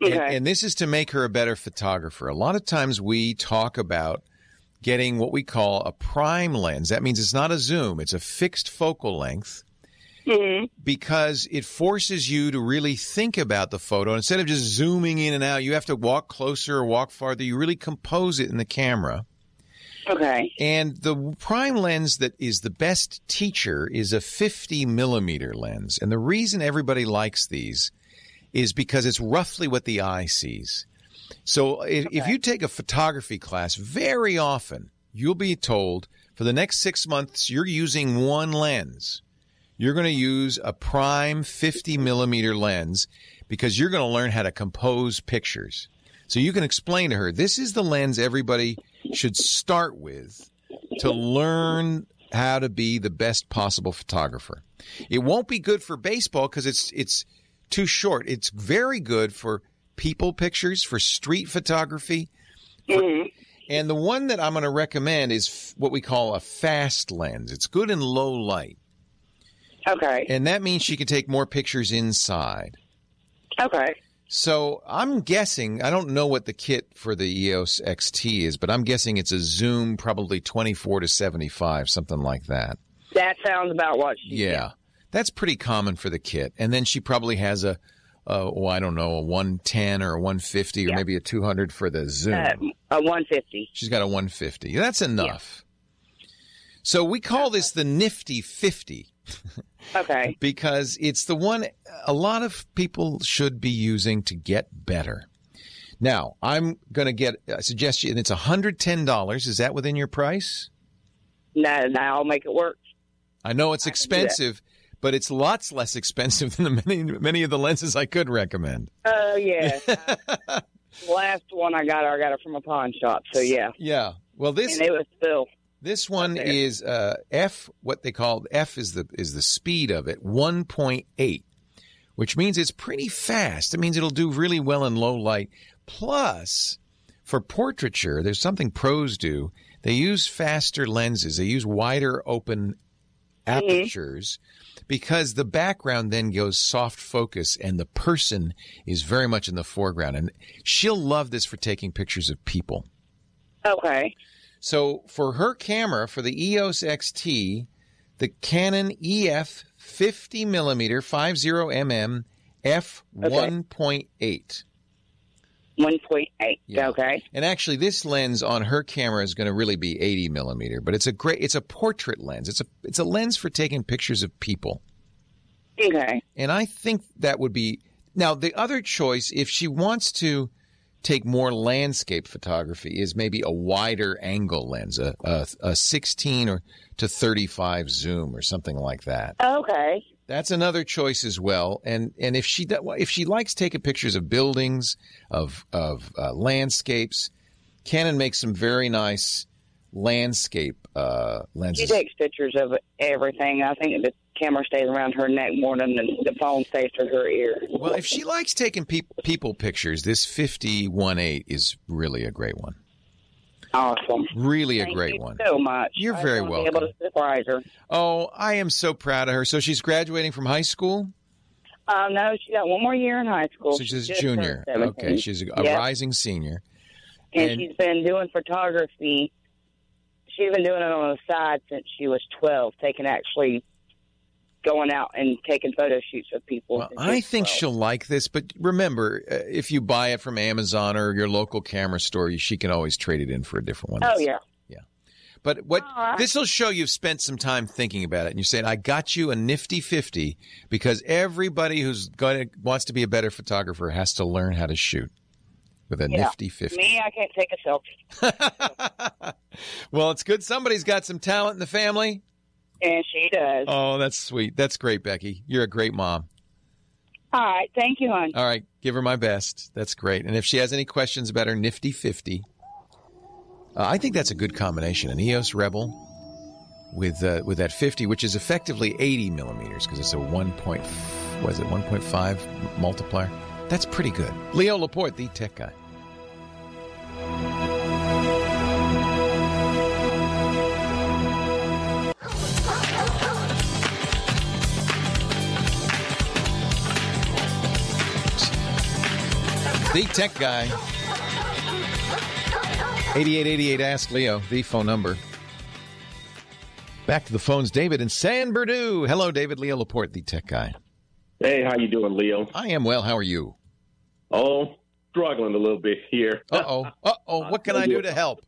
Okay. And this is to make her a better photographer. A lot of times we talk about getting what we call a prime lens. That means it's not a zoom. It's a fixed focal length because it forces you to really think about the photo. Instead of just zooming in and out, you have to walk closer or walk farther. You really compose it in the camera. Okay. And the prime lens that is the best teacher is a 50 millimeter lens. And the reason everybody likes these is because it's roughly what the eye sees. So if you take a photography class, very often you'll be told for the next 6 months you're using one lens. You're going to use a prime 50mm lens because you're going to learn how to compose pictures. So you can explain to her, this is the lens everybody should start with to learn how to be the best possible photographer. It won't be good for baseball because it's too short. It's very good for people pictures, for street photography. Mm-hmm. And the one that I'm going to recommend is what we call a fast lens. It's good in low light. Okay. And that means she can take more pictures inside. Okay. So I'm guessing, I don't know what the kit for the EOS XT is, but I'm guessing it's a zoom, probably 24 to 75, something like that. That sounds about what she did. Yeah. That's pretty common for the kit. And then she probably has a 110 or a 150 or maybe a 200 for the zoom. A 150. She's got a 150. That's enough. Yeah. So we call this the nifty 50. Okay. Because it's the one a lot of people should be using to get better. Now, I'm going to get a suggestion. It's $110. Is that within your price? No, I'll make it work. I know it's expensive, but it's lots less expensive than the many of the lenses I could recommend. Oh, yeah. Last one I got it from a pawn shop, so yeah. Yeah. Well, this... And it was still... This one is F is the speed of it, 1.8, which means it's pretty fast. It means it'll do really well in low light. Plus, for portraiture, there's something pros do. They use faster lenses. They use wider open apertures because the background then goes soft focus and the person is very much in the foreground. And she'll love this for taking pictures of people. Okay. So for her camera, for the EOS XT, the Canon EF 50mm 50mm f 1.8. 1.8. Yeah. Okay. And actually, this lens on her camera is going to really be 80mm, but it's a portrait lens. It's a lens for taking pictures of people. Okay. And I think that would be now the other choice if she wants to take more landscape photography is maybe a wider angle lens, a 16 or to 35 zoom or something like that. Okay. That's another choice as well. And if she likes taking pictures of buildings, of landscapes, Canon makes some very nice landscape lenses. She takes pictures of everything. I think the camera stays around her neck more than the phone stays to her ear. Well, if she likes taking people pictures, this 50-1.8 is really a great one. Awesome. Really a great one. Thank you so much. You're very welcome. I was able to surprise her. Oh, I am so proud of her. So she's graduating from high school? No, she got one more year in high school. So she's a junior. Okay, she's a rising senior. And she's been doing photography. She's been doing it on the side since she was 12, going out and taking photo shoots of people. Well, I think she'll like this, but remember, if you buy it from Amazon or your local camera store, she can always trade it in for a different one. Oh, yeah. Yeah. But this will show you've spent some time thinking about it, and you're saying, I got you a nifty 50 because everybody who wants to be a better photographer has to learn how to shoot with a nifty 50. Me, I can't take a selfie. Well, it's good somebody's got some talent in the family. And she does. Oh, that's sweet. That's great, Becky. You're a great mom. All right. Thank you, hon. All right. Give her my best. That's great. And if she has any questions about her nifty 50, I think that's a good combination. An EOS Rebel with that 50, which is effectively 80mm because it's a 1.5 multiplier. That's pretty good. Leo Laporte, the tech guy. The tech guy, 8888 Ask Leo, the phone number. Back to the phones, David in San Bernardino. Hello, David. Leo Laporte, the tech guy. Hey, how you doing, Leo? I am well. How are you? Oh, struggling a little bit here. What can I do to help?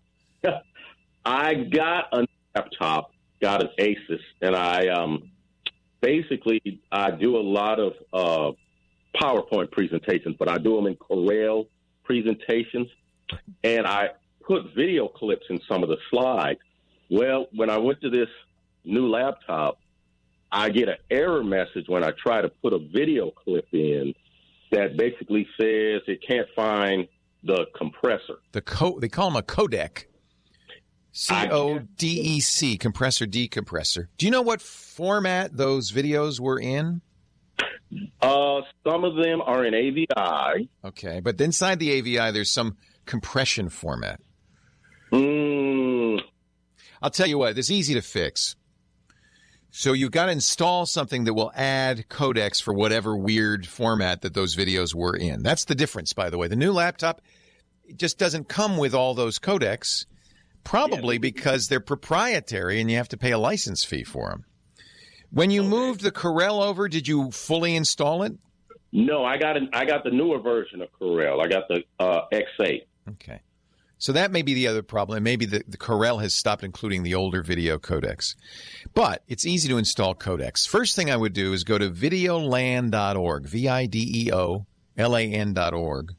I got a laptop, got an Asus, and I basically I do a lot of PowerPoint presentations, but I do them in Corel presentations, and I put video clips in some of the slides. Well, when I went to this new laptop, I get an error message when I try to put a video clip in that basically says it can't find the compressor. They call them a codec. C-O-D-E-C, compressor, decompressor. Do you know what format those videos were in? Some of them are in AVI. Okay, but inside the AVI, there's some compression format. I'll tell you what, it's easy to fix. So you've got to install something that will add codecs for whatever weird format that those videos were in. That's the difference, by the way. The new laptop just doesn't come with all those codecs, probably because they're proprietary and you have to pay a license fee for them. When you moved the Corel over, did you fully install it? No, I got the newer version of Corel. I got the X8. Okay. So that may be the other problem. Maybe the Corel has stopped including the older video codecs. But it's easy to install codecs. First thing I would do is go to videolan.org, videolan.org,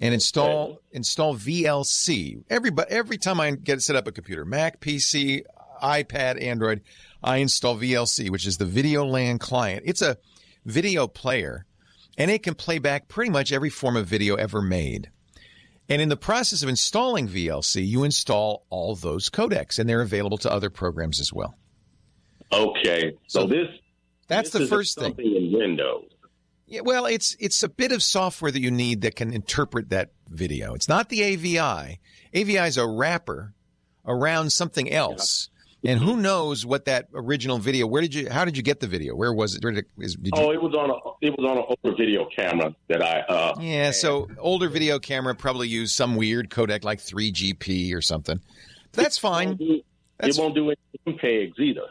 and install VLC. Every time I get set up a computer, Mac, PC, iPad, Android, I install VLC, which is the VideoLAN client. It's a video player, and it can play back pretty much every form of video ever made. And in the process of installing VLC, you install all those codecs, and they're available to other programs as well. Okay. So that's the first thing. In Windows. Yeah, well, it's a bit of software that you need that can interpret that video. It's not the AVI. AVI is a wrapper around something else. Yeah. And who knows what that original video? How did you get the video? Where was it? It was on an older video camera that I. So older video camera probably used some weird codec like 3GP or something. That's fine. It won't do any MPEGs either.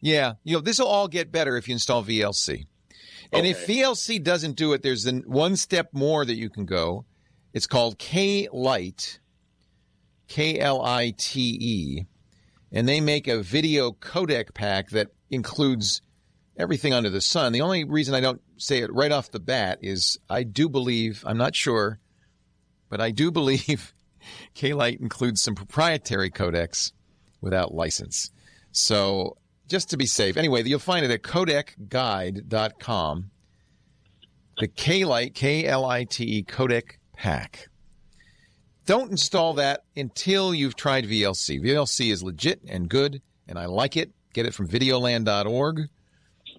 Yeah, this will all get better if you install VLC. And if VLC doesn't do it, there's one step more that you can go. It's called K-Lite, K-L-I-T-E. And they make a video codec pack that includes everything under the sun. The only reason I don't say it right off the bat is I do believe, I'm not sure, but I do believe K-Lite includes some proprietary codecs without license. So just to be safe. Anyway, you'll find it at codecguide.com. The K-Lite, K-L-I-T-E codec pack. Don't install that until you've tried VLC. VLC is legit and good, and I like it. Get it from videoland.org.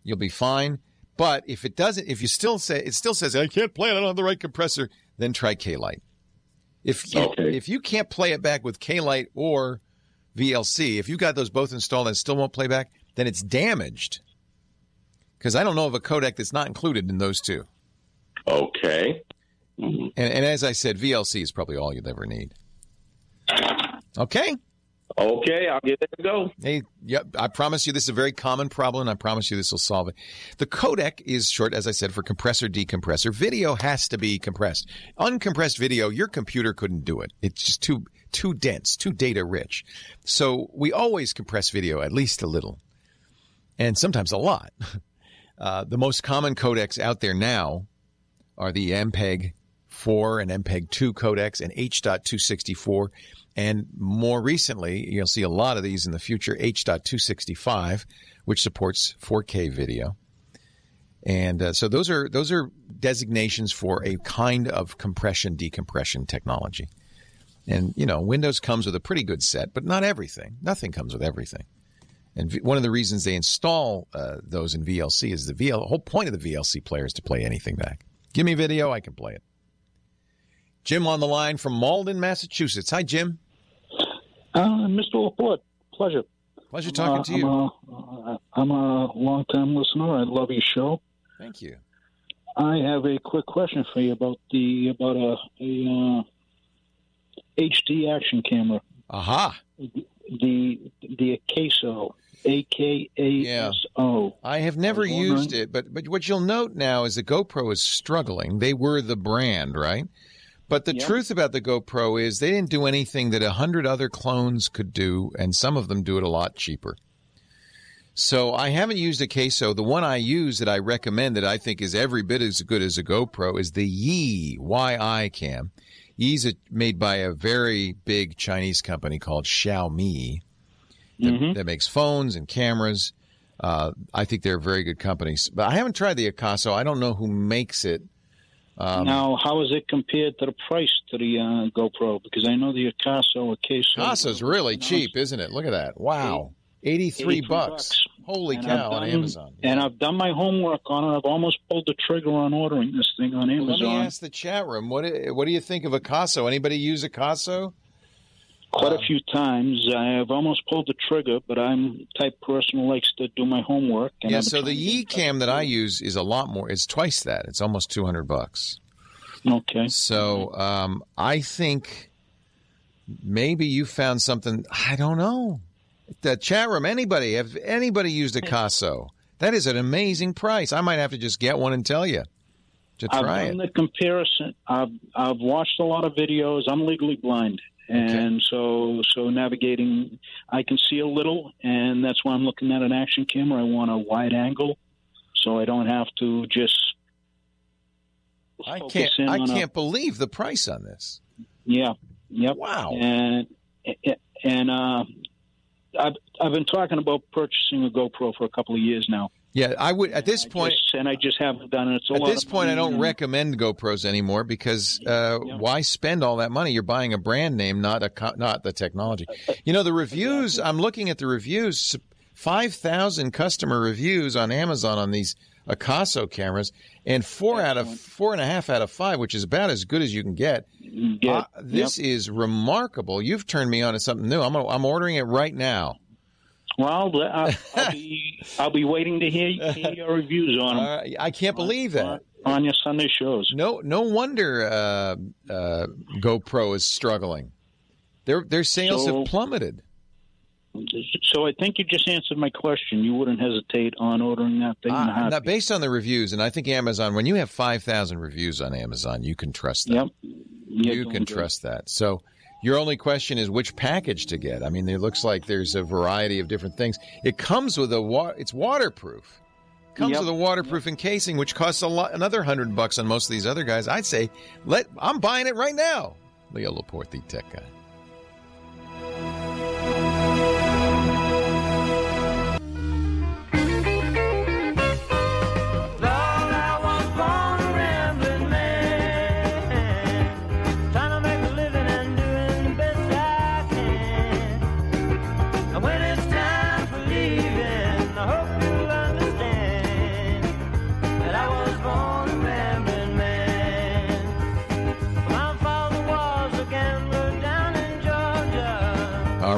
You'll be fine. But if it doesn't, if you still say it still says I can't play it, I don't have the right compressor, then try K-Lite. If you can't play it back with K-Lite or VLC, if you've got those both installed and still won't play back, then it's damaged. Because I don't know of a codec that's not included in those two. Okay. And as I said, VLC is probably all you'd ever need. Okay? Okay, I'll give it a go. Hey, yep, I promise you this is a very common problem, and I promise you this will solve it. The codec is short, as I said, for compressor, decompressor. Video has to be compressed. Uncompressed video, your computer couldn't do it. It's just too dense, too data-rich. So we always compress video at least a little, and sometimes a lot. The most common codecs out there now are the MPEG 4 and MPEG-2 codecs and H.264, and more recently, you'll see a lot of these in the future, H.265, which supports 4K video. And so those are designations for a kind of compression-decompression technology. And, Windows comes with a pretty good set, but not everything. Nothing comes with everything. And one of the reasons they install those in VLC is the whole point of the VLC player is to play anything back. Give me video, I can play it. Jim on the line from Malden, Massachusetts. Hi, Jim. Mr. Laporte, pleasure. Pleasure talking to you. I'm a long-time listener. I love your show. Thank you. I have a quick question for you about a HD action camera. Aha. The Akeso. AKASO. I have never used it, but what you'll note now is the GoPro is struggling. They were the brand, right? But the truth about the GoPro is they didn't do anything that 100 other clones could do, and some of them do it a lot cheaper. So I haven't used a queso. The one I use that I recommend that I think is every bit as good as a GoPro is the Yi Cam. Yi's made by a very big Chinese company called Xiaomi that makes phones and cameras. I think they're very good companies. But I haven't tried the Akaso. I don't know who makes it. Now, how is it compared to the price to the GoPro? Because I know the Akaso. Akaso's really cheap, isn't it? Look at that. Wow. $83. Holy cow, on Amazon. Yeah. And I've done my homework on it. I've almost pulled the trigger on ordering this thing on Amazon. Let me ask the chat room, what do you think of Akaso? Anybody use Akaso? Quite a few times. I have almost pulled the trigger, but I'm the type person who likes to do my homework. And yeah, so the Yi Cam that I use is a lot more. It's twice that. It's almost $200. Okay. So I think maybe you found something. I don't know. The chat room, have anybody used Akaso? That is an amazing price. I might have to just get one and tell you to try it. I've done the comparison. I've watched a lot of videos. I'm legally blind, and so navigating, I can see a little, and that's why I'm looking at an action camera. I want a wide angle, so I don't have to just I can't believe the price on this. Yeah. Yep. Wow. And I've been talking about purchasing a GoPro for a couple of years now. Yeah, I would at this point. I just haven't done it. At this point, I don't recommend GoPros anymore because why spend all that money? You're buying a brand name, not the technology. You know, the reviews, I'm looking at the reviews, 5,000 customer reviews on Amazon on these Akaso cameras, and 4.5 out of 5, which is about as good as you can get. This is remarkable. You've turned me on to something new. I'm ordering it right now. Well, I'll be waiting to hear your reviews on them. I can't believe that on your Sunday shows. No wonder GoPro is struggling. Their sales have plummeted. So I think you just answered my question. You wouldn't hesitate on ordering that thing. Now, based on the reviews, and I think Amazon, when you have 5,000 reviews on Amazon, you can trust that. Yep. You can trust that. So your only question is which package to get. I mean, it looks like there's a variety of different things. It comes with it's waterproof. It comes with a waterproof encasing, which costs another $100 on most of these other guys. I'd say, I'm buying it right now. Leo Laporte, the tech guy.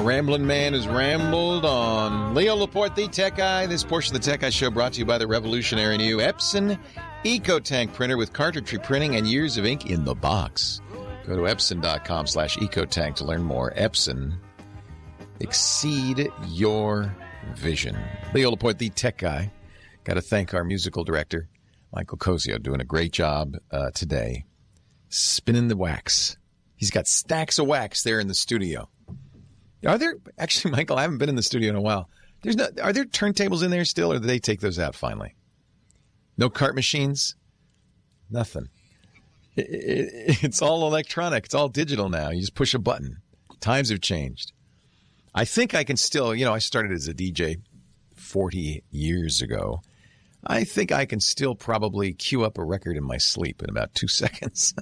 Ramblin' Man has rambled on. Leo Laporte, the Tech Guy. This portion of the Tech Guy Show brought to you by the revolutionary new Epson EcoTank printer with cartridge reprinting and years of ink in the box. Go to Epson.com/EcoTank to learn more. Epson, exceed your vision. Leo Laporte, the Tech Guy. Got to thank our musical director, Michael Cozio, doing a great job today. Spinning the wax. He's got stacks of wax there in the studio. Are there actually, Michael? I haven't been in the studio in a while. Are there turntables in there still, or do they take those out finally? No cart machines, nothing. It's all electronic. It's all digital now. You just push a button. Times have changed. I think I can still. You know, I started as a DJ 40 years ago. I think I can still probably queue up a record in my sleep in about 2 seconds.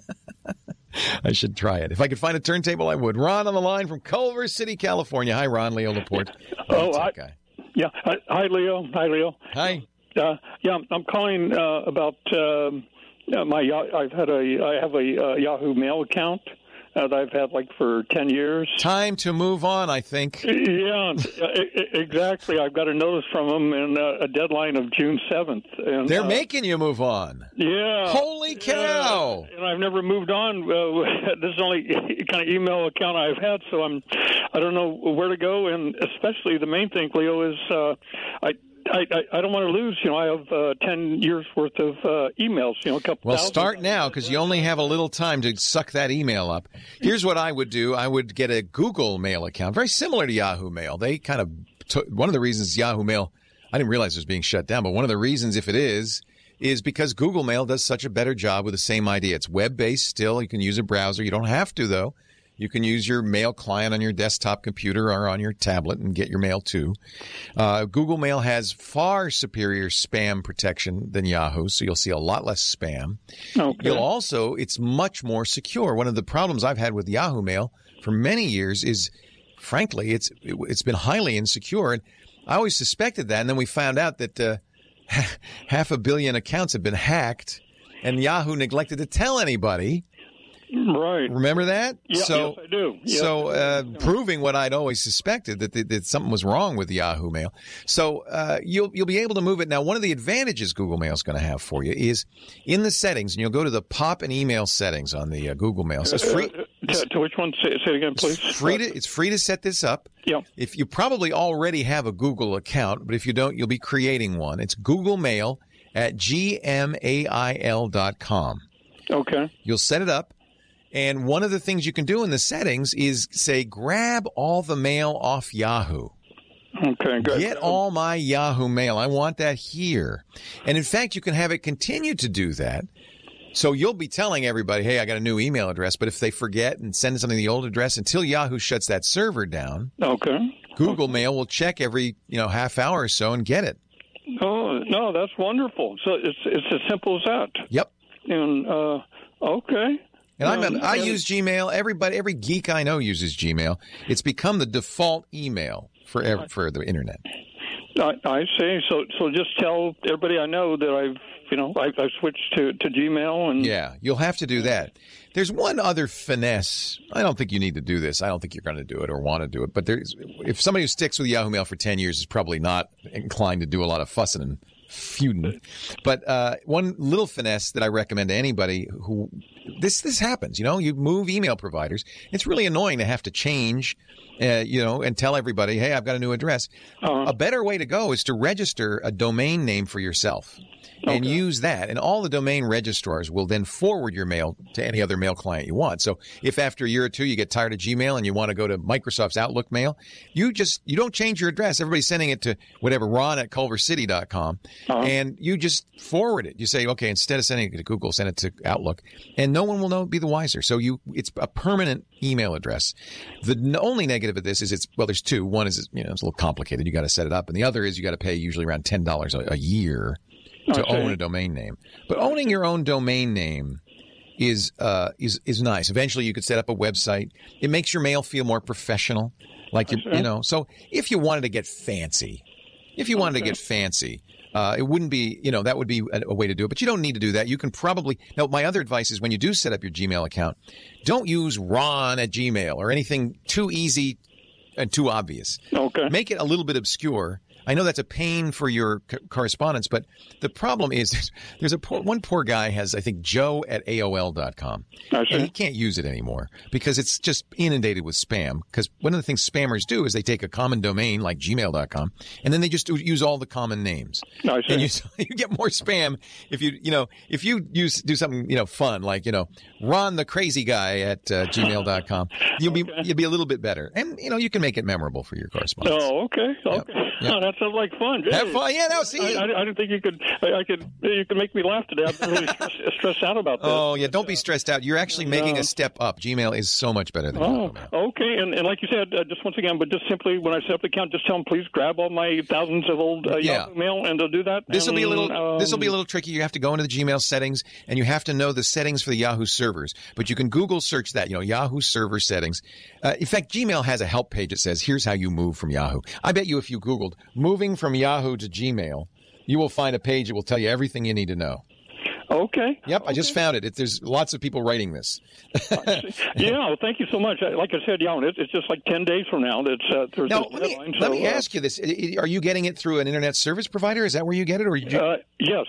I should try it. If I could find a turntable, I would. Ron on the line from Culver City, California. Hi, Ron. Leo Laporte. Hi, Leo. Hi, Leo. Hi. I'm calling about my. I have a Yahoo Mail account that I've had like for 10 years. Time to move on, I think. Yeah, exactly. I've got a notice from them and a deadline of June 7th. And they're making you move on. Yeah. Holy cow. And I've never moved on. This is the only kind of email account I've had, so I don't know where to go. And especially the main thing, Leo, is I don't want to lose. You know, I have 10 years worth of emails, you know, a couple thousand. Well, start now because you only have a little time to suck that email up. Here's what I would do. I would get a Google Mail account, very similar to Yahoo Mail. One of the reasons Yahoo Mail, I didn't realize it was being shut down, but one of the reasons, if it is because Google Mail does such a better job with the same idea. It's web-based still. You can use a browser. You don't have to, though. You can use your mail client on your desktop computer or on your tablet and get your mail, too. Google Mail has far superior spam protection than Yahoo, so you'll see a lot less spam. Okay. You'll also, it's much more secure. One of the problems I've had with Yahoo Mail for many years is, frankly, it's been highly insecure. And I always suspected that, and then we found out that half a billion accounts had been hacked, and Yahoo neglected to tell anybody. Right. Remember that? Yeah, so, yes, I do. Yes, so proving what I'd always suspected, that something was wrong with Yahoo Mail. So you'll be able to move it. Now, one of the advantages Google Mail is going to have for you is in the settings, and you'll go to the pop and email settings on the Google Mail. So it's free. To which one? Say it again, please. It's free to set this up. Yeah. If you probably already have a Google account, but if you don't, you'll be creating one. It's Google Mail at gmail.com. Okay. You'll set it up. And one of the things you can do in the settings is say, grab all the mail off Yahoo. Okay, good. Get all my Yahoo mail. I want that here. And, in fact, you can have it continue to do that. So you'll be telling everybody, hey, I got a new email address. But if they forget and send something to the old address until Yahoo shuts that server down, okay, Google Mail will check every half hour or so and get it. Oh, no, that's wonderful. So it's as simple as that. Yep. And okay. And I use Gmail. Every geek I know uses Gmail. It's become the default email for the internet. I see. So just tell everybody I know that I've switched to Gmail. And yeah, you'll have to do that. There's one other finesse. I don't think you need to do this. I don't think you're going to do it or want to do it. But if somebody who sticks with Yahoo Mail for 10 years is probably not inclined to do a lot of fussing and feuding. But one little finesse that I recommend to anybody who this happens, you move email providers. It's really annoying to have to change, and tell everybody, hey, I've got a new address. A better way to go is to register a domain name for yourself and use that. And all the domain registrars will then forward your mail to any other mail client you want. So if after a year or two you get tired of Gmail and you want to go to Microsoft's Outlook mail, you don't change your address. Everybody's sending it to whatever, ron@culvercity.com. And you just forward it. You say, okay, instead of sending it to Google, send it to Outlook. And no one will be the wiser. So it's a permanent email address. The only negative of this is there's two. One is, it's a little complicated. You got to set it up. And the other is you got to pay usually around $10 a year to own a domain name. But owning your own domain name is nice. Eventually you could set up a website. It makes your mail feel more professional. Like, so if you wanted to get fancy, it wouldn't be, that would be a way to do it. But you don't need to do that. You can probably, now my other advice is when you do set up your Gmail account, don't use ron@gmail or anything too easy and too obvious. Okay. Make it a little bit obscure. I know that's a pain for your correspondence, but the problem is there's one poor guy has, I think, joe@aol.com. And he can't use it anymore because it's just inundated with spam. Because one of the things spammers do is they take a common domain like gmail.com and then they just use all the common names. And you get more spam if you do something, fun, like, Ron the crazy guy at gmail.com. You'll be a little bit better. And, you can make it memorable for your correspondence. Oh, okay. Okay. Yep. Yep. Oh, that sounds like fun. Have fun, yeah. No, see, I didn't think you could. You can make me laugh today. I'm really stressed out about that. Oh yeah, don't be stressed out. You're actually making a step up. Gmail is so much better than Gmail. Okay, and like you said, just once again, but just simply when I set up the account, just tell them please grab all my thousands of old Yahoo mail, and they'll do that. This will be a little tricky. You have to go into the Gmail settings, and you have to know the settings for the Yahoo servers. But you can Google search that. Yahoo server settings. In fact, Gmail has a help page that says here's how you move from Yahoo. I bet you if you Googled moving from Yahoo to Gmail, you will find a page that will tell you everything you need to know. Okay. Yep, okay. I just found it. There's lots of people writing this. Well, thank you so much. Like I said, it's just like 10 days from now. Let me ask you this. Are you getting it through an internet service provider? Is that where you get it? Or yes,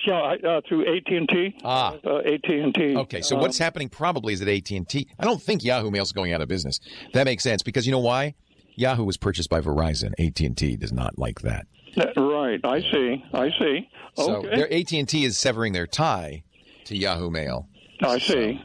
through AT&T. AT&T. Okay, so what's happening probably is at AT&T. I don't think Yahoo Mail's going out of business. That makes sense because you know why? Yahoo was purchased by Verizon. AT&T does not like that. Right. I see. So their AT&T is severing their tie to Yahoo Mail. I see.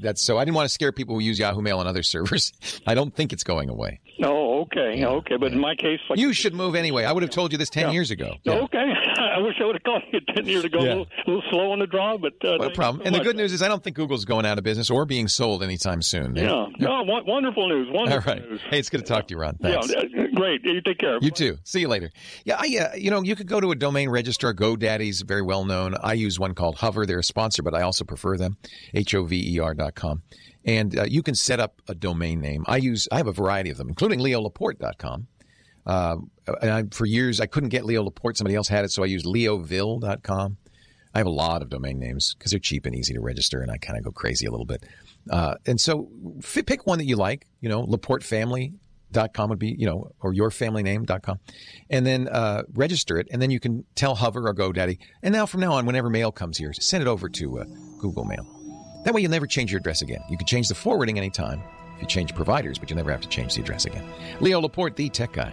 That's so. I didn't want to scare people who use Yahoo Mail on other servers. I don't think it's going away. No. Okay, yeah. Okay. But in my case... Like, you should move anyway. I would have told you this 10 years ago. Yeah. Okay. I wish I would have called you 10 years ago. Yeah. A little slow on the draw, but... no problem. So and the good news is I don't think Google's going out of business or being sold anytime soon. Yeah. No, wonderful news. Wonderful news. Hey, it's good to talk to you, Ron. Thanks. Yeah, great. You take care. You too. See you later. Yeah, you know, you could go to a domain registrar. GoDaddy's very well known. I use one called Hover. They're a sponsor, but I also prefer them. Hover.com. And you can set up a domain name. I have a variety of them, including leolaporte.com. For years, I couldn't get Leo Laporte. Somebody else had it, so I used leoville.com. I have a lot of domain names because they're cheap and easy to register, and I kind of go crazy a little bit. And so pick one that you like. You know, LaporteFamily.com would be, you know, or YourFamilyName.com. And then register it, and then you can tell Hover or GoDaddy. And now from now on, whenever mail comes here, send it over to Google Mail. That way you'll never change your address again. You can change the forwarding anytime if you change providers, but you'll never have to change the address again. Leo Laporte, the tech guy.